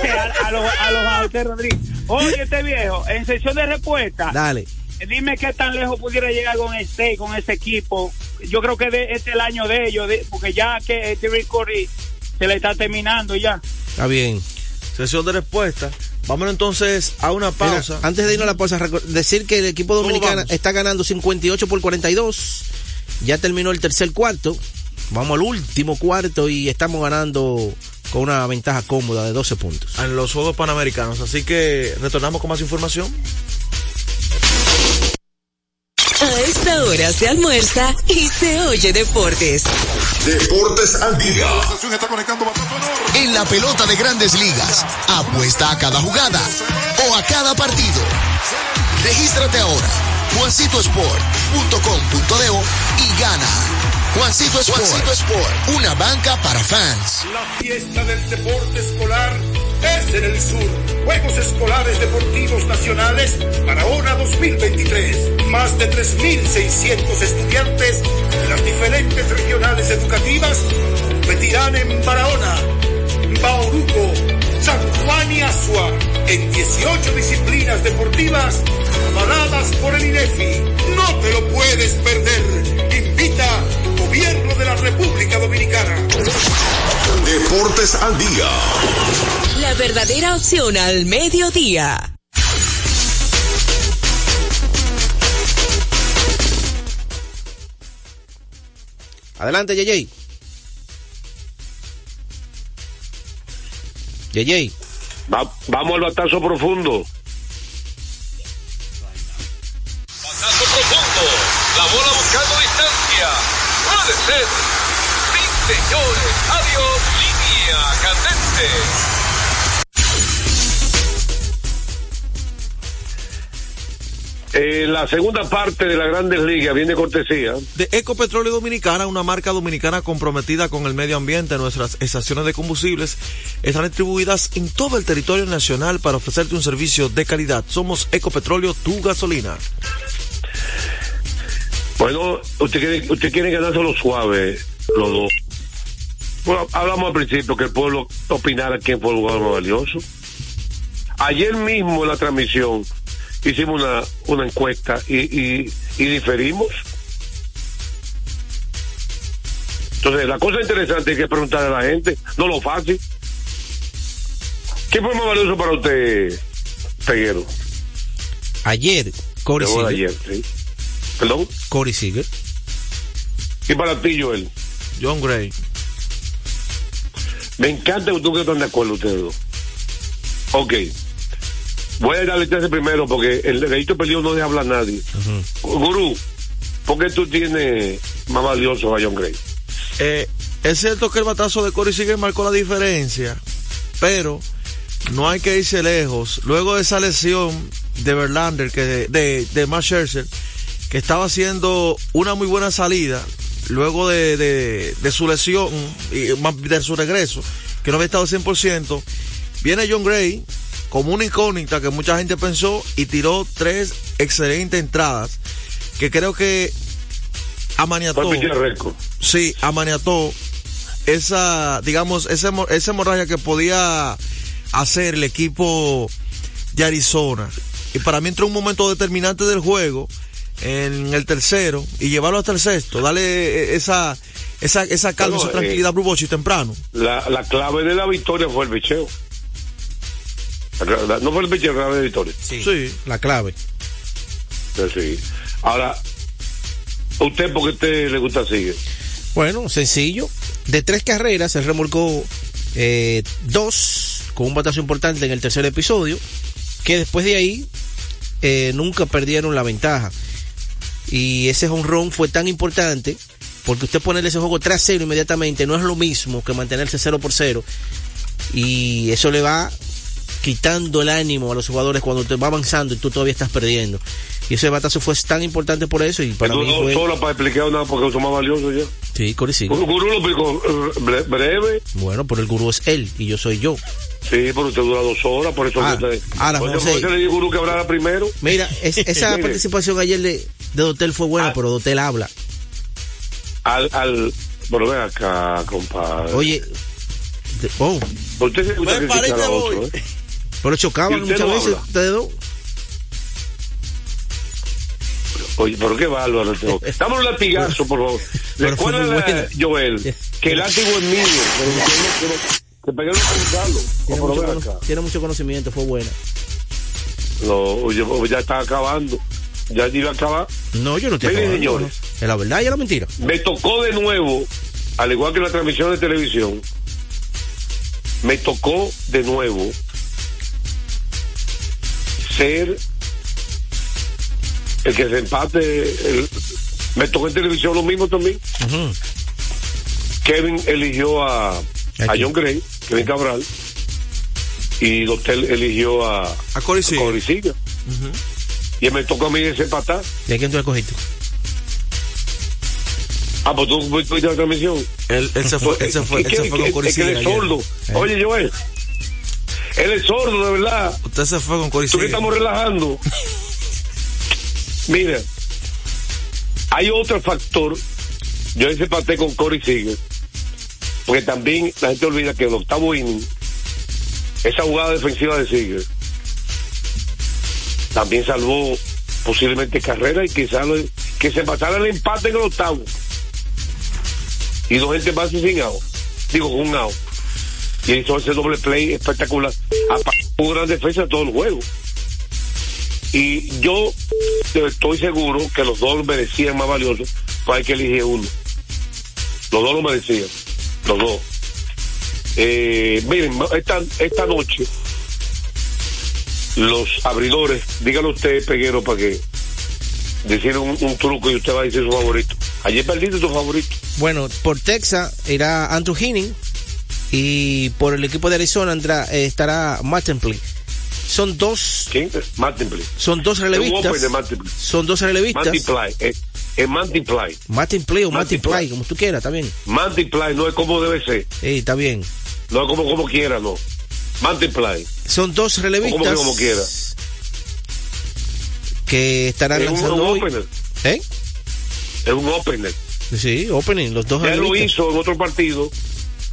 a, a los a los a usted, Rodríguez. Oye, este viejo, en sesión de respuesta. Dale. Dime qué tan lejos pudiera llegar con este, con ese equipo. Yo creo que de, este es el año de ellos, de, porque ya que este Rick Curry se le está terminando ya. Está bien. Sesión de respuesta. Vámonos entonces a una pausa. Mira, antes de irnos a la pausa, decir que el equipo dominicano está ganando cincuenta y ocho por cuarenta y dos. Ya terminó el tercer cuarto. Vamos al último cuarto y estamos ganando con una ventaja cómoda de doce puntos. En los Juegos Panamericanos. Así que retornamos con más información. A esta hora se almuerza y se oye Deportes. Deportes al Día. En la pelota de Grandes Ligas, apuesta a cada jugada o a cada partido. Regístrate ahora, juancito sport punto com punto de y gana. Juancito Sport, Juancito Sport, una banca para fans. La fiesta del deporte escolar es en el sur. Juegos Escolares Deportivos Nacionales para Ona dos mil veintitrés. Más de tres mil seiscientos estudiantes de las diferentes regionales educativas competirán en Barahona, Bauruco, San Juan y Asua en dieciocho disciplinas deportivas avaladas por el INEFI. No te lo puedes perder. Invita Gobierno de la República Dominicana. Deportes al Día. La verdadera opción al mediodía. Adelante, Yeyey. Yeyey. Va, vamos al batazo profundo. Batazo profundo. La bola buscando distancia. Puede ser. Sí, señores. Adiós. Línea candente. Eh, la segunda parte de las Grandes Ligas viene cortesía de Ecopetróleo Dominicana, una marca dominicana comprometida con el medio ambiente. Nuestras estaciones de combustibles están distribuidas en todo el territorio nacional para ofrecerte un servicio de calidad. Somos Ecopetróleo, tu gasolina. Bueno, usted quiere, usted quiere ganarse lo suave, los dos. Bueno, hablamos al principio que el pueblo opinara quién fue el jugador más valioso. Ayer mismo en la transmisión hicimos una, una encuesta y, y, y diferimos. Entonces, la cosa interesante es que preguntarle a la gente, no lo fácil. ¿Qué fue más valioso para usted, Peguero? Ayer, Corey Seager. Ayer, sí. ¿Perdón? Corey Seager. ¿Y para ti, Joel? John Gray. Me encanta que ustedes están de acuerdo, ustedes dos. Ok. Voy a ir a la clase primero porque el delito perdido no deja hablar a nadie. Uh-huh. Gurú, ¿por qué tú tienes más valioso a John Gray? Eh, es cierto que el batazo de Corey Seager marcó la diferencia, pero no hay que irse lejos. Luego de esa lesión de Verlander, que de, de, de Max Scherzer, que estaba haciendo una muy buena salida, luego de, de, de su lesión, y de su regreso, que no había estado al cien por ciento, viene John Gray como una incógnita que mucha gente pensó y tiró tres excelentes entradas que creo que amaniató. Sí, amaniató esa, digamos, esa, esa hemorragia que podía hacer el equipo de Arizona. Y para mí entró un momento determinante del juego en el tercero y llevarlo hasta el sexto, darle esa esa esa calma, bueno, esa tranquilidad, eh, Brubochi temprano. La, la clave de la victoria fue el picheo. No fue el picheo, la clave de la victoria. Sí, sí, la clave. Sí. Ahora, ¿a usted por qué usted le gusta sigue? Bueno, sencillo. De tres carreras, él remolcó eh, dos, con un batazo importante en el tercer episodio, que después de ahí eh, nunca perdieron la ventaja. Y ese jonrón fue tan importante, porque usted ponerle ese juego tres a cero inmediatamente no es lo mismo que mantenerse cero por cero. Y eso le va quitando el ánimo a los jugadores cuando te va avanzando y tú todavía estás perdiendo. Y ese batazo fue tan importante por eso. Y para tú, mí no, fue... solo para explicar nada, porque eso es más valioso ya. Sí, Coricino. El gurú lo explicó breve. Bueno, pero el gurú es él y yo soy yo. Sí, pero usted dura dos horas, por eso... Ah, usted... ahora, José, José, José le dijo gurú que hablara primero. Mira, es, esa participación ayer de, de Dotel fue buena, al, pero Dotel habla. Al, al... Bueno, ven acá, compadre. Oye... De, oh. Usted me parece que voy. ¿Eh? Pero chocaban muchas no veces ustedes dos. Oye, pero qué bárbaro. Dame un latigazo, por favor. Recuerda, Joel, que el látigo es mío. Te pegaron a preguntarlo. Tiene mucho conocimiento, fue buena. No, yo, ya está acabando. Ya iba a acabar. No, yo no te acabando. Miren, señores. Es la verdad y es la mentira. Me tocó de nuevo, al igual que la transmisión de televisión, me tocó de nuevo ser... el que se empate, el, me tocó en televisión lo mismo también. Uh-huh. Kevin eligió a, a John Gray, Kevin Cabral, y Dotel eligió a, a Coricillo. Uh-huh. Y me tocó a mí desempatar. ¿Y a quién tú le cogiste? Ah, pues tú fuiste a la transmisión. Él, él se fue, él se fue, él se fue con Coricillo. Es que él es sordo. Oye, Joel, él es sordo, de verdad. Usted se fue con Coricillo. ¿Tú qué estamos relajando? Mira, hay otro factor. Yo hice parte con Corey Seager, porque también la gente olvida que el octavo inning, esa jugada defensiva de Seager también salvó posiblemente carrera y quizás que se pasara el empate en el octavo y dos gente más sin out, digo con un out, y hizo ese doble play espectacular. Aparte, una gran defensa todo el juego. Y yo estoy seguro que los dos merecían más valiosos, para que elige uno. Los dos lo merecían. Los dos. Eh, miren, esta, esta noche, los abridores, díganlo ustedes, Peguero, para que deciden un, un truco y usted va a decir su favorito. Ayer perdiste tu favorito. Bueno, por Texas irá Andrew Heaney y por el equipo de Arizona entra, eh, estará Mattingly. Son dos. ¿Quién? Martinplay. Son dos relevistas. Son dos relevistas. Martinplay. Es eh, Martinplay. Martinplay o Martinplay, como tú quieras, está bien. Martinplay no es como debe ser. Sí, está bien. No es como, como quiera, no. Martinplay. Son dos relevistas. Como, como quiera. Que estarán es lanzando. Un, un opener. ¿Eh? Es un opener. Sí, opening. Los dos relevistas. Ya lo hizo en otro partido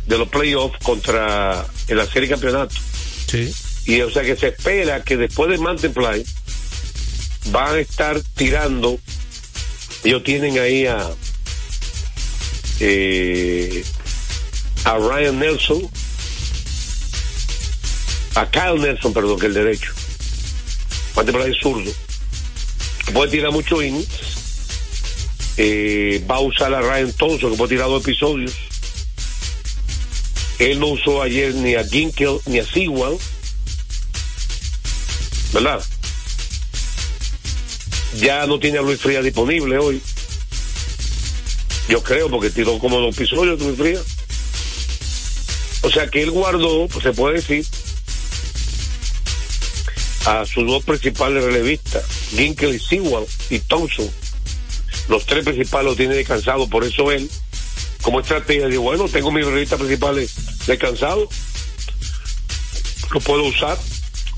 de los playoffs contra en la serie de campeonato. Sí. Y o sea que se espera que después de Martinplay van a estar tirando. Ellos tienen ahí a eh, a Ryan Nelson, a Kyle Nelson, perdón, que es el derecho. Martinplay es zurdo, que puede tirar muchos innings. Eh, va a usar a Ryan Thompson, que puede tirar dos episodios. Él no usó ayer ni a Ginkel ni a Sewell, ¿verdad? Ya no tiene a Luis Fría disponible hoy. Yo creo, porque tiró como dos episodios Luis Fría. O sea que él guardó, pues se puede decir, a sus dos principales relevistas, Ginkel y Sewell y Thompson. Los tres principales los tiene descansados, por eso él, como estrategia, dijo, bueno, tengo mis relevistas principales descansados, lo puedo usar.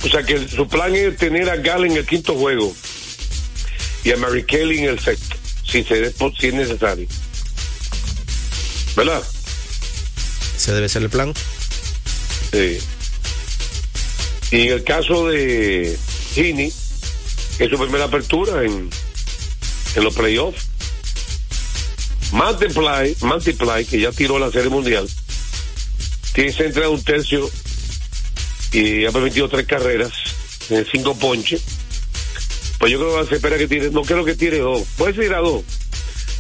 O sea que su plan es tener a Gale en el quinto juego y a Mary Kelly en el sexto, si, se, si es necesario, ¿verdad? Ese debe ser el plan. Sí. Y en el caso de Gini, que es su primera apertura en, en los playoffs, Multiply, Multiply, que ya tiró la serie mundial, tiene centrado un tercio y ha permitido tres carreras, cinco ponches. Pues yo creo que se espera que tire, no creo que tire dos, puede ser a dos.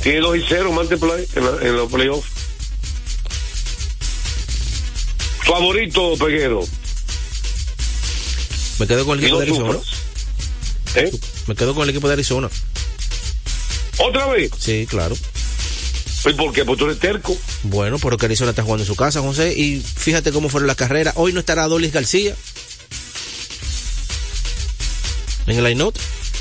Tiene dos y cero Multiply en, la, en los playoffs. Favorito, Peguero. Me quedo con el equipo no de Arizona. ¿Eh? Me quedo con el equipo de Arizona. ¿Otra vez? Sí, claro. ¿Y por qué? Pues tú eres terco. Bueno, pero que Arizona está jugando en su casa, José. Y fíjate cómo fueron las carreras. Hoy no estará Dolis García en el line-out.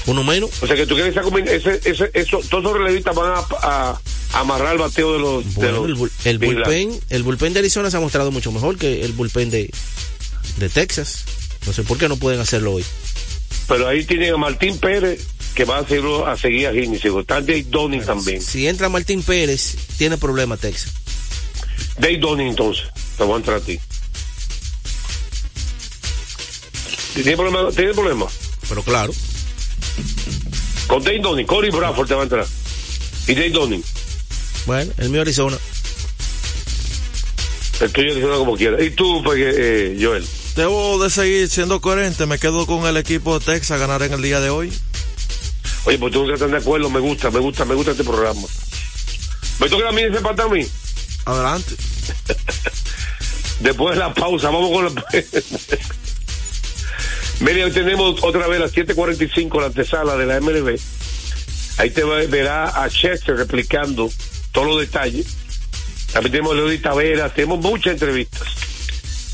Uno menos. O sea que tú quieres ese, ese, eso, todos los relevistas van a, a, a amarrar el bateo de los. Bueno, de los el, el, bullpen, el bullpen de Arizona se ha mostrado mucho mejor que el bullpen de, de Texas. No sé por qué no pueden hacerlo hoy. Pero ahí tienen a Martín Pérez, que va a, hacerlo, a seguir a Gini. Están Dave Donning también. Si, si entra Martín Pérez, tiene problema Texas. Dave Donning, entonces, te voy a entrar a ti. ¿Tiene problema? ¿Tiene problema? Pero claro. Con Dave Donning, Corey Bradford te va a entrar. ¿Y Dave Donning? Bueno, el mío Arizona. El tuyo Arizona como quiera. ¿Y tú, pues, eh, Joel? Debo de seguir siendo coherente, me quedo con el equipo de Texas a ganar en el día de hoy. Oye, pues tengo que estar de acuerdo, me gusta, me gusta, me gusta este programa. ¿Me toca a mí ese pata a mí? Adelante. Después de la pausa, vamos con la... Mira, hoy tenemos otra vez a las siete cuarenta y cinco la antesala de la M L B. Ahí te verá a Chester replicando todos los detalles. También tenemos a Leodita Vera, tenemos muchas entrevistas.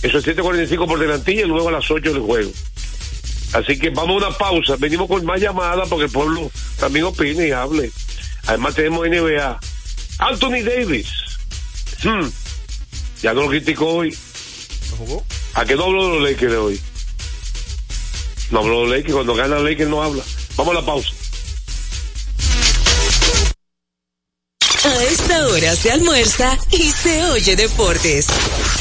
Eso es siete cuarenta y cinco por delantilla y luego a las ocho del juego. Así que vamos a una pausa. Venimos con más llamadas porque el pueblo también opine y hable. Además tenemos N B A. Anthony Davis. Hmm. Ya no lo criticó hoy. ¿No jugó? ¿A qué no habló de los Lakers de hoy? No habló de los Lakers. Cuando gana Lakers no habla. Vamos a la pausa. A esta hora se almuerza y se oye deportes.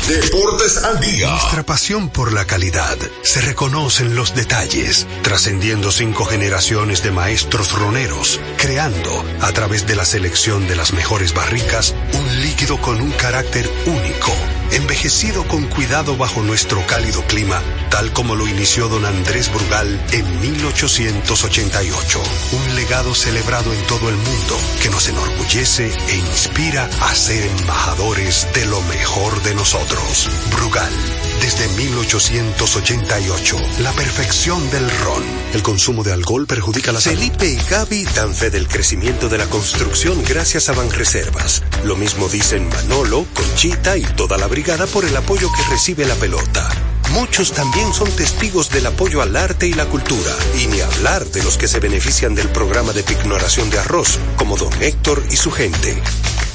Deportes al día. Nuestra pasión por la calidad se reconoce en los detalles, trascendiendo cinco generaciones de maestros roneros, creando, a través de la selección de las mejores barricas, un líquido con un carácter único, envejecido con cuidado bajo nuestro cálido clima, tal como lo inició don Andrés Brugal en mil ochocientos ochenta y ocho. Un legado celebrado en todo el mundo que nos enorgullece e inspira a ser embajadores de lo mejor de nosotros. Brugal, desde mil ochocientos ochenta y ocho, la perfección del ron. El consumo de alcohol perjudica la salud. Felipe y Gaby dan fe del crecimiento de la construcción gracias a Banreservas. Lo mismo dicen Manolo, Conchita y toda la brigada por el apoyo que recibe la pelota. Muchos también son testigos del apoyo al arte y la cultura, y ni hablar de los que se benefician del programa de pignoración de arroz, como don Héctor y su gente.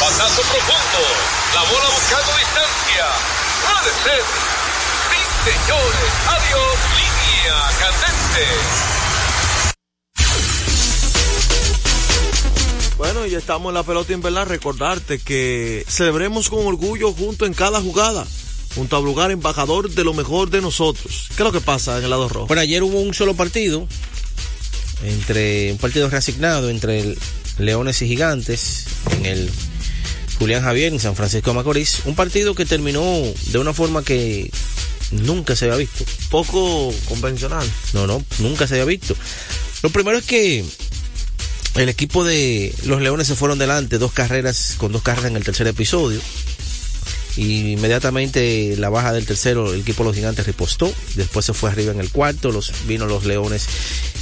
Pasazo profundo, la bola buscando distancia, puede ser, sí señores, adiós, línea candente. Bueno, ya estamos en la pelota invernal, recordarte que celebremos con orgullo junto en cada jugada, junto a Brugal, embajador de lo mejor de nosotros. ¿Qué es lo que pasa en el lado rojo? Bueno, ayer hubo un solo partido, entre un partido reasignado entre el Leones y Gigantes, en el Julián Javier en San Francisco de Macorís, un partido que terminó de una forma que nunca se había visto. Poco convencional. No, no, nunca se había visto. Lo primero es que el equipo de los Leones se fueron delante, dos carreras, con dos carreras en el tercer episodio. y inmediatamente la baja del tercero el equipo de los Gigantes ripostó, después se fue arriba en el cuarto, los vino los Leones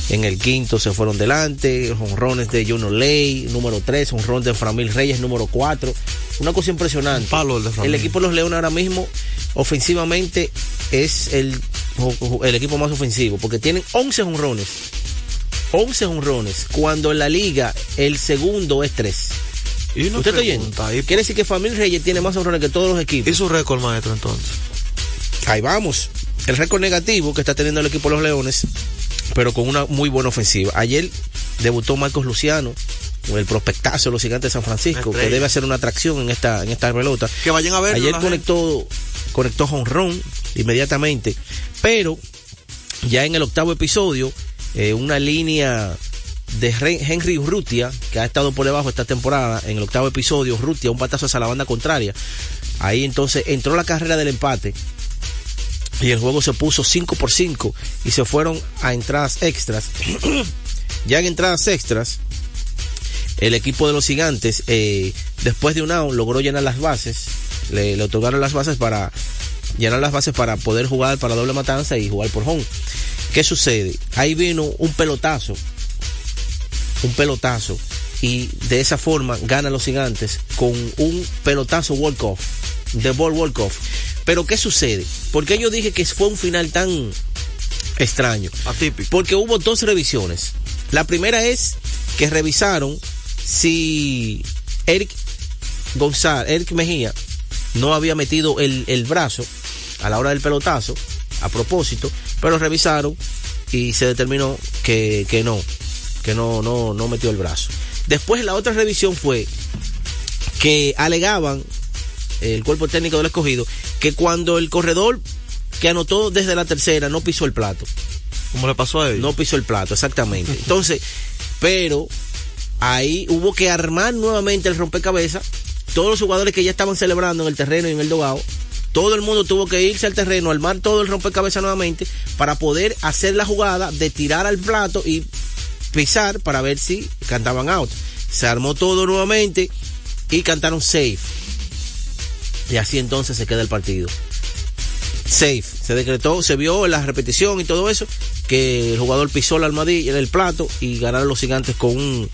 en el quinto, se fueron delante, jonrones de Juno Ley, número tres, jonrón de Framil Reyes, número cuatro, una cosa impresionante. Palo de el equipo de los Leones ahora mismo ofensivamente es el, el equipo más ofensivo, porque tienen once jonrones, once jonrones, cuando en la liga el segundo es tres. Y ¿usted está oyendo? Quiere decir que Framil Reyes tiene más honrones que todos los equipos. ¿Y su récord, maestro, entonces? Ahí vamos. El récord negativo que está teniendo el equipo de los Leones, pero con una muy buena ofensiva. Ayer debutó Marcos Luciano, el prospectazo de los Gigantes de San Francisco, que debe hacer una atracción en esta, en esta pelota. Que vayan a ver. Ayer conectó, conectó jonrón inmediatamente, pero ya en el octavo episodio, eh, una línea de Henry Urrutia, que ha estado por debajo esta temporada, en el octavo episodio, Urrutia, un batazo hacia la banda contraria. Ahí entonces entró la carrera del empate y el juego se puso cinco por cinco y se fueron a entradas extras. Ya en entradas extras, el equipo de los Gigantes, eh, después de un out, logró llenar las bases, le, le otorgaron las bases para llenar las bases para poder jugar para doble matanza y jugar por home. ¿Qué sucede? Ahí vino un pelotazo. Un pelotazo. Y de esa forma ganan los Gigantes con un pelotazo walk-off. De ball walk-off. Pero ¿qué sucede? Porque yo dije que fue un final tan extraño. Atípico. Porque hubo dos revisiones. La primera es que revisaron si Eric González, Eric Mejía, no había metido el, el brazo a la hora del pelotazo, a propósito, pero revisaron y se determinó que, que no. que no, no, no metió el brazo. Después la otra revisión fue que alegaban el cuerpo técnico del escogido que cuando el corredor que anotó desde la tercera no pisó el plato. ¿Cómo le pasó a él? No pisó el plato, exactamente. Entonces, pero ahí hubo que armar nuevamente el rompecabezas. Todos los jugadores que ya estaban celebrando en el terreno y en el dogado, todo el mundo tuvo que irse al terreno, armar todo el rompecabezas nuevamente para poder hacer la jugada de tirar al plato y pisar para ver si cantaban out. Se armó todo nuevamente y cantaron safe. Y así entonces se queda el partido. Safe. Se decretó, se vio la repetición y todo eso, que el jugador pisó la almohadilla en el plato y ganaron los Gigantes con un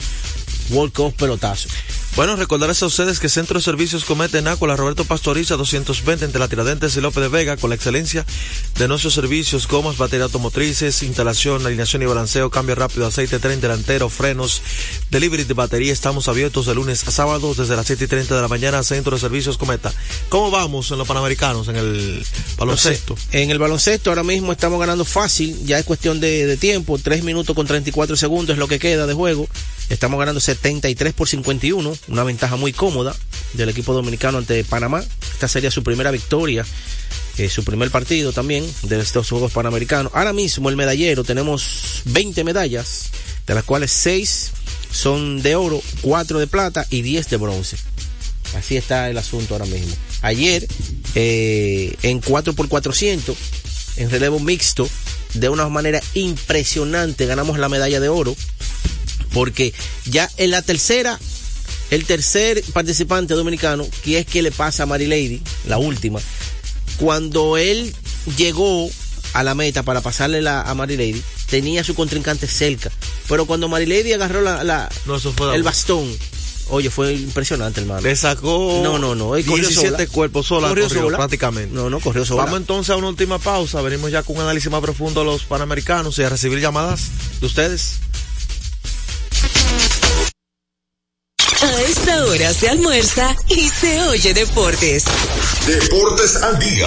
walk-off pelotazo. Bueno, recordarles a ustedes que Centro de Servicios Cometa en Ácola, Roberto Pastoriza, doscientos veinte entre la Tiradentes y López de Vega, con la excelencia de nuestros servicios, gomas, batería automotrices, instalación, alineación y balanceo, cambio rápido, aceite, tren delantero, frenos, delivery de batería. Estamos abiertos de lunes a sábado desde las siete y treinta de la mañana, Centro de Servicios Cometa. ¿Cómo vamos en los Panamericanos, en el baloncesto? No sé, en el baloncesto ahora mismo estamos ganando fácil, ya es cuestión de, de tiempo, tres minutos con treinta y cuatro segundos es lo que queda de juego. Estamos ganando setenta y tres por cincuenta y uno, una ventaja muy cómoda del equipo dominicano ante Panamá. Esta sería su primera victoria, eh, su primer partido también de estos Juegos Panamericanos. Ahora mismo el medallero, tenemos veinte medallas, de las cuales seis son de oro, cuatro de plata y diez de bronce. Así está el asunto ahora mismo. Ayer, eh, en cuatro por cuatrocientos, en relevo mixto, de una manera impresionante, ganamos la medalla de oro, porque ya en la tercera, el tercer participante dominicano, que es que le pasa a Mary Lady, la última, cuando él llegó a la meta para pasarle la, a Mary Lady, tenía a su contrincante cerca, pero cuando Mary Lady agarró la, la, no, la el bastón, oye, fue impresionante, hermano. Le sacó no, no, no, diecisiete cuerpos sola, corrió, corrió sola. prácticamente. No, no, corrió sola. Vamos entonces a una última pausa, venimos ya con un análisis más profundo a los Panamericanos y a recibir llamadas de ustedes. A esta hora se almuerza y se oye deportes. Deportes al día.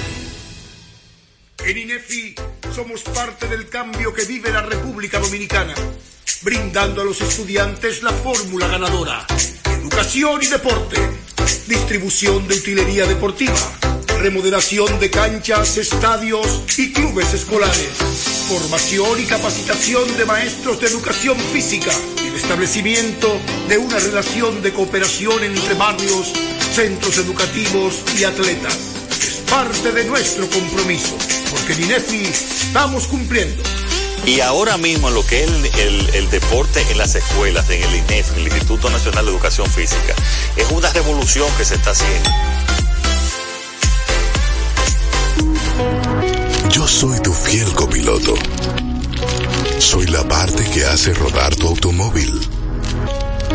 En INEFI somos parte del cambio que vive la República Dominicana, brindando a los estudiantes la fórmula ganadora: educación y deporte, distribución de utilería deportiva, remodelación de canchas, estadios y clubes escolares, formación y capacitación de maestros de educación física, el establecimiento de una relación de cooperación entre barrios, centros educativos y atletas. Es parte de nuestro compromiso, porque en INEFI estamos cumpliendo. Y ahora mismo lo que es el, el, el deporte en las escuelas, en el INEFI, el Instituto Nacional de Educación Física, es una revolución que se está haciendo. Yo soy tu fiel copiloto. Soy la parte que hace rodar tu automóvil.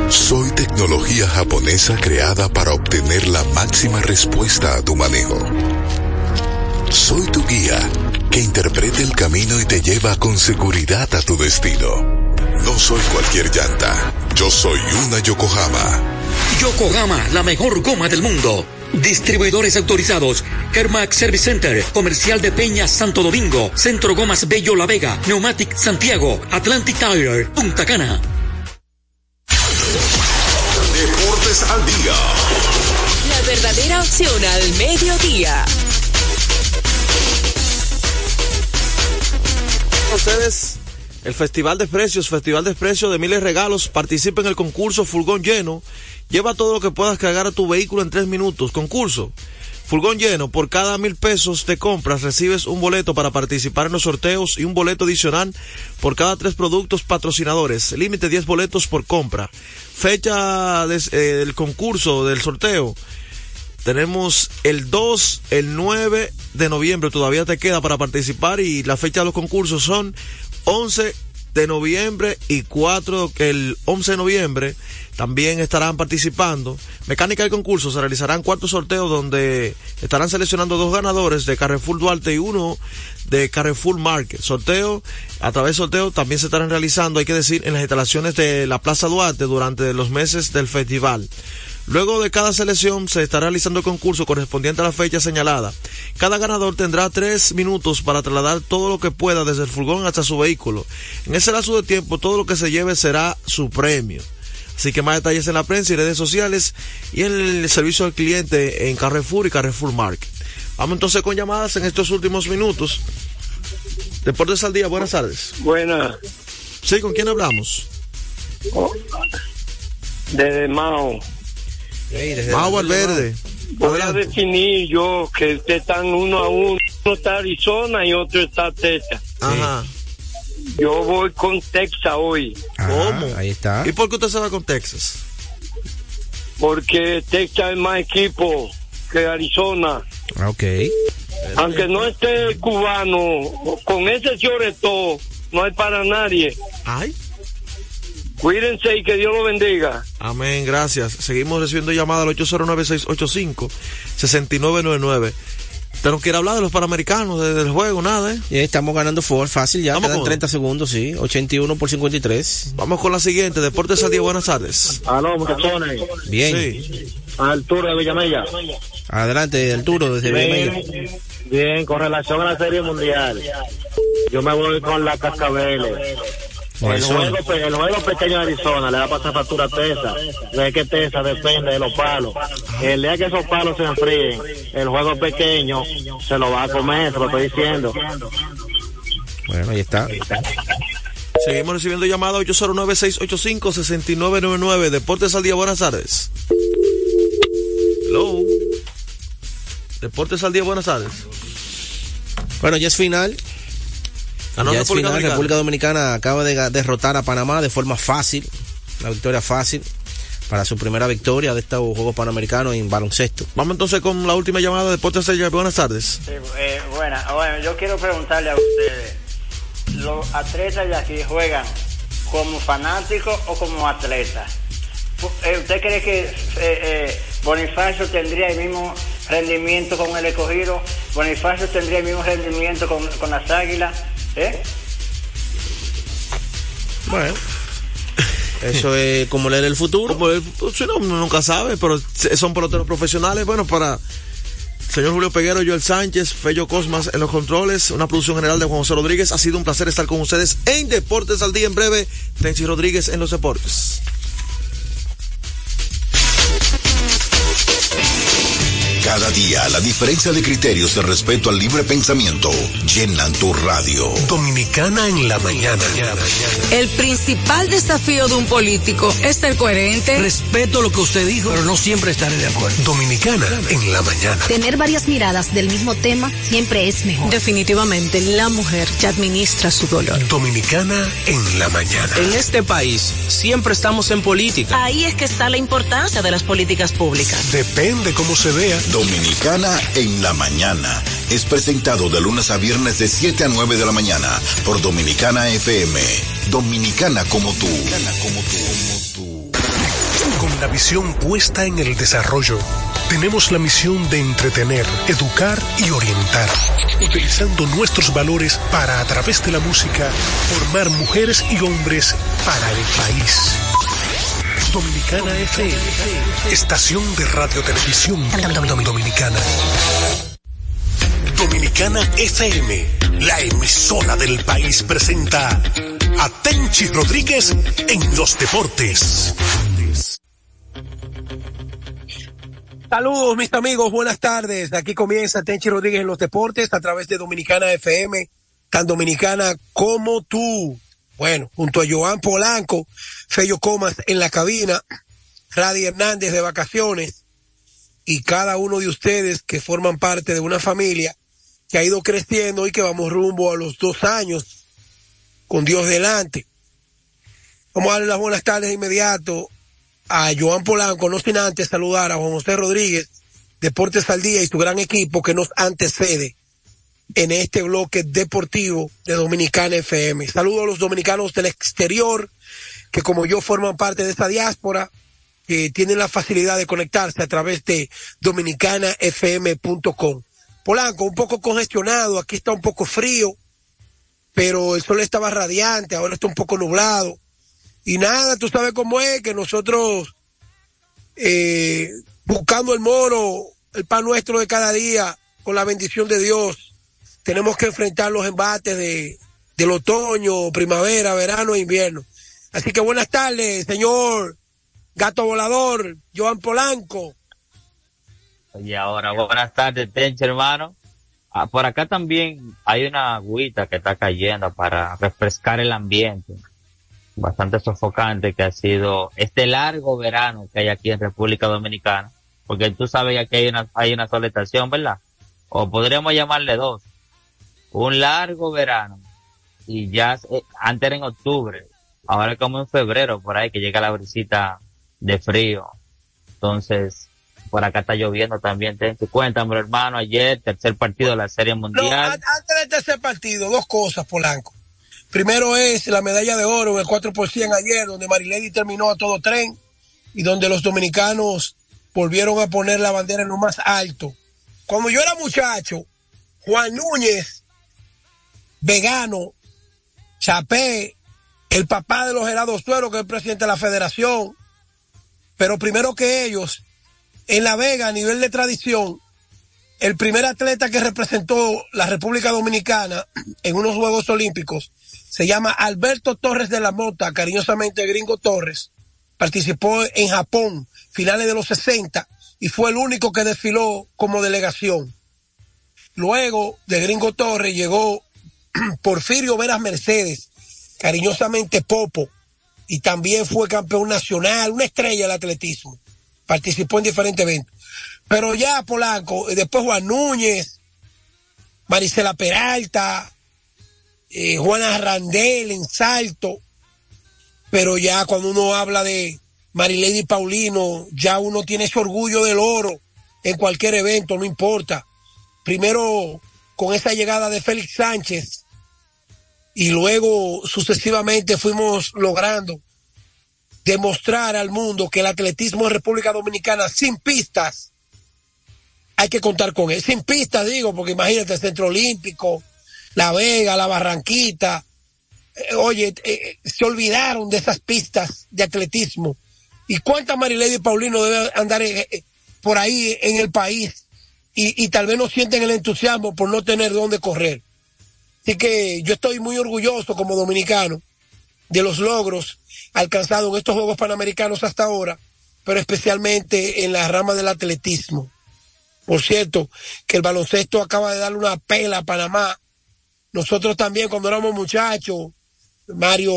Soy tecnología japonesa creada para obtener la máxima respuesta a tu manejo. Soy tu guía, que interprete el camino y te lleva con seguridad a tu destino. No soy cualquier llanta, yo soy una Yokohama. Yokohama, la mejor goma del mundo. Distribuidores autorizados: Kermac Service Center, Comercial de Peña Santo Domingo, Centro Gomas Bello La Vega, Neumatic Santiago, Atlantic Tire, Punta Cana. Deportes al día. La verdadera opción al mediodía. Ustedes, el Festival de Precios, Festival de Precios de miles de regalos. Participa en el concurso Furgón Lleno. Lleva todo lo que puedas cargar a tu vehículo en tres minutos. Concurso Furgón Lleno. Por cada mil pesos de compras recibes un boleto para participar en los sorteos y un boleto adicional por cada tres productos patrocinadores. Límite diez boletos por compra. Fecha de, eh, del concurso, del sorteo. Tenemos el dos, el nueve de noviembre, todavía te queda para participar, y la fecha de los concursos son once de noviembre y cuatro, el once de noviembre también estarán participando. Mecánica del concurso, se realizarán cuatro sorteos donde estarán seleccionando dos ganadores de Carrefour Duarte y uno de Carrefour Market. Sorteo, a través de sorteo también se estarán realizando, hay que decir, en las instalaciones de la Plaza Duarte durante los meses del festival. Luego de cada selección se estará realizando el concurso correspondiente a la fecha señalada. Cada ganador tendrá tres minutos para trasladar todo lo que pueda desde el furgón hasta su vehículo. En ese lapso de tiempo, todo lo que se lleve será su premio. Así que más detalles en la prensa y redes sociales y en el servicio al cliente en Carrefour y Carrefour Market. Vamos entonces con llamadas en estos últimos minutos. Deportes al día, buenas tardes. Buenas. Sí, ¿con quién hablamos? Oh, desde Mao. Mau Verde, voy a definir yo que ustedes están uno a uno. Uno está Arizona y otro está Texas. Ajá. Yo voy con Texas hoy. Ajá, ¿cómo? Ahí está. ¿Y por qué usted se va con Texas? Porque Texas es más equipo que Arizona. Ok. Aunque no esté el cubano, con ese lloretó no hay para nadie. Ay. Cuídense y que Dios lo bendiga. Amén, gracias. Seguimos recibiendo llamadas al ocho cero nueve, seis ocho cinco, seis nueve nueve nueve. ¿Usted no quiere hablar de los Panamericanos, de, del juego, nada, eh? Yeah, estamos ganando fútbol fácil ya, estamos quedan con treinta segundos, sí, ochenta y uno por cincuenta y tres. Vamos con la siguiente, Deportes al Día, buenas tardes. Aló, muchachones. Bien. Sí. Arturo de Villamella. Adelante, Arturo, desde Villamella. Bien, bien, con relación a la Serie Mundial, yo me voy con la Cascabeles. El juego, el juego pequeño de Arizona le va a pasar factura a Tesa. Es que Tesa depende de los palos. El día que esos palos se enfríen, el juego pequeño se lo va a comer, se lo estoy diciendo. Bueno, ahí está. Ahí está. Seguimos recibiendo llamadas ocho cero nueve, seis ocho cinco, seis nueve nueve nueve. Deportes al Día, buenas tardes. Hello. Deportes al Día, buenas tardes. Bueno, ya es final. Ah, no, ya es final, Dominicana. República Dominicana acaba de derrotar a Panamá de forma fácil, una victoria fácil para su primera victoria de estos Juegos Panamericanos en baloncesto. Vamos entonces con la última llamada de Deportes Al Día. Buenas tardes. Sí, eh, buenas. Bueno, yo quiero preguntarle a ustedes, ¿los atletas de aquí juegan como fanáticos o como atletas? ¿Usted cree que eh, eh, Bonifacio tendría el mismo rendimiento con el Escogido? ¿Bonifacio tendría el mismo rendimiento con, con las Águilas? ¿Eh? Bueno, eso es como leer el futuro. Como leer el futuro, sí, no, uno nunca sabe, pero son peloteros profesionales. Bueno, para señor Julio Peguero, Joel Sánchez, Fello Cosmas en los controles, una producción general de Juan José Rodríguez. Ha sido un placer estar con ustedes en Deportes al Día. En breve, Tenchi Rodríguez en los deportes. Cada día la diferencia de criterios de respeto al libre pensamiento llenan tu radio. Dominicana en la mañana. El principal desafío de un político es ser coherente. Respeto lo que usted dijo, pero no siempre estaré de acuerdo. Dominicana en la mañana. Tener varias miradas del mismo tema siempre es mejor. Definitivamente la mujer que administra su dolor. Dominicana en la mañana. En este país siempre estamos en política. Ahí es que está la importancia de las políticas públicas. Depende cómo se vea. Dominicana en la mañana es presentado de lunes a viernes de siete a nueve de la mañana por Dominicana F M. Dominicana como tú. Dominicana como tú. Con la visión puesta en el desarrollo, tenemos la misión de entretener, educar y orientar, utilizando nuestros valores para, a través de la música, formar mujeres y hombres para el país. Dominicana F M, estación de radio televisión dominicana. Dominicana F M, la emisora del país, presenta a Tenchi Rodríguez en los deportes. Saludos, mis amigos, buenas tardes. Aquí comienza Tenchi Rodríguez en los deportes a través de Dominicana F M, tan dominicana como tú. Bueno, junto a Joan Polanco, Fello Comas en la cabina, Radi Hernández de vacaciones, y cada uno de ustedes que forman parte de una familia que ha ido creciendo y que vamos rumbo a los dos años, con Dios delante. Vamos a darle las buenas tardes de inmediato a Joan Polanco, no sin antes saludar a Juan José Rodríguez, Deportes al Día, y su gran equipo que nos antecede en este bloque deportivo de Dominicana F M. Saludo a los dominicanos del exterior, que como yo forman parte de esta diáspora, que tienen la facilidad de conectarse a través de dominicana f m punto com. Polanco, un poco congestionado, aquí está un poco frío, pero el sol estaba radiante, ahora está un poco nublado. Y nada, tú sabes cómo es, que nosotros, eh, buscando el moro, el pan nuestro de cada día, con la bendición de Dios, tenemos que enfrentar los embates de del otoño, primavera, verano e invierno. Así que buenas tardes, señor Gato Volador, Joan Polanco. Y ahora, buenas tardes, Tenche, hermano. Ah, por acá también hay una agüita que está cayendo para refrescar el ambiente. Bastante sofocante que ha sido este largo verano que hay aquí en República Dominicana. Porque tú sabes que aquí hay una, hay una sola estación, ¿verdad? O podríamos llamarle dos. Un largo verano, y ya eh, antes era en octubre, ahora como en febrero, por ahí que llega la brisita de frío. Entonces, por acá está lloviendo también. Ten tu cuenta, mi hermano, ayer, tercer partido de la Serie Mundial. No, antes del tercer partido, dos cosas, Polanco. Primero es la medalla de oro, el cuatro por ciento ayer, donde Marilady terminó a todo tren, y donde los dominicanos volvieron a poner la bandera en lo más alto. Cuando yo era muchacho, Juan Núñez, Vegano, Chapé, el papá de los Helados Suero, que es el presidente de la federación, pero primero que ellos, en La Vega, a nivel de tradición, el primer atleta que representó la República Dominicana en unos Juegos Olímpicos, se llama Alberto Torres de la Mota, cariñosamente Gringo Torres, participó en Japón, finales de los sesenta, y fue el único que desfiló como delegación. Luego de Gringo Torres llegó Porfirio Veras Mercedes, cariñosamente Popo, y también fue campeón nacional, una estrella del atletismo, participó en diferentes eventos. Pero ya Polanco, después Juan Núñez, Marisela Peralta, eh, Juana Randel en salto, pero ya cuando uno habla de Marilady Paulino, ya uno tiene ese orgullo del oro en cualquier evento, no importa. Primero con esa llegada de Félix Sánchez, y luego sucesivamente fuimos logrando demostrar al mundo que el atletismo en República Dominicana sin pistas hay que contar con él. Sin pistas digo, porque imagínate el Centro Olímpico, La Vega, La Barranquita, eh, oye, eh, se olvidaron de esas pistas de atletismo. ¿Y cuántas Marilady Paulino debe andar eh, eh, por ahí en el país? Y, y tal vez no sienten el entusiasmo por no tener dónde correr. Así que yo estoy muy orgulloso como dominicano de los logros alcanzados en estos Juegos Panamericanos hasta ahora, pero especialmente en la rama del atletismo. Por cierto, que el baloncesto acaba de darle una pela a Panamá. Nosotros también, cuando éramos muchachos, Mario,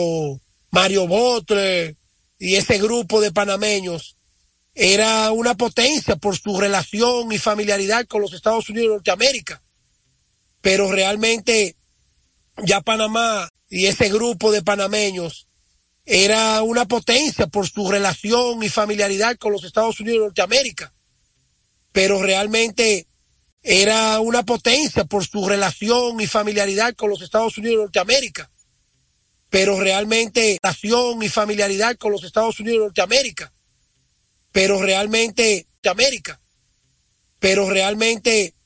Mario Botre y ese grupo de panameños, era una potencia por su relación y familiaridad con los Estados Unidos de Norteamérica. Pero realmente ya Panamá y ese grupo de panameños era una potencia por su relación y familiaridad con los Estados Unidos de Norteamérica. Pero realmente era una potencia por su relación y familiaridad con los Estados Unidos de Norteamérica. Pero realmente relación y familiaridad con los Estados Unidos de Norteamérica. Pero realmente Norteamérica. Pero realmente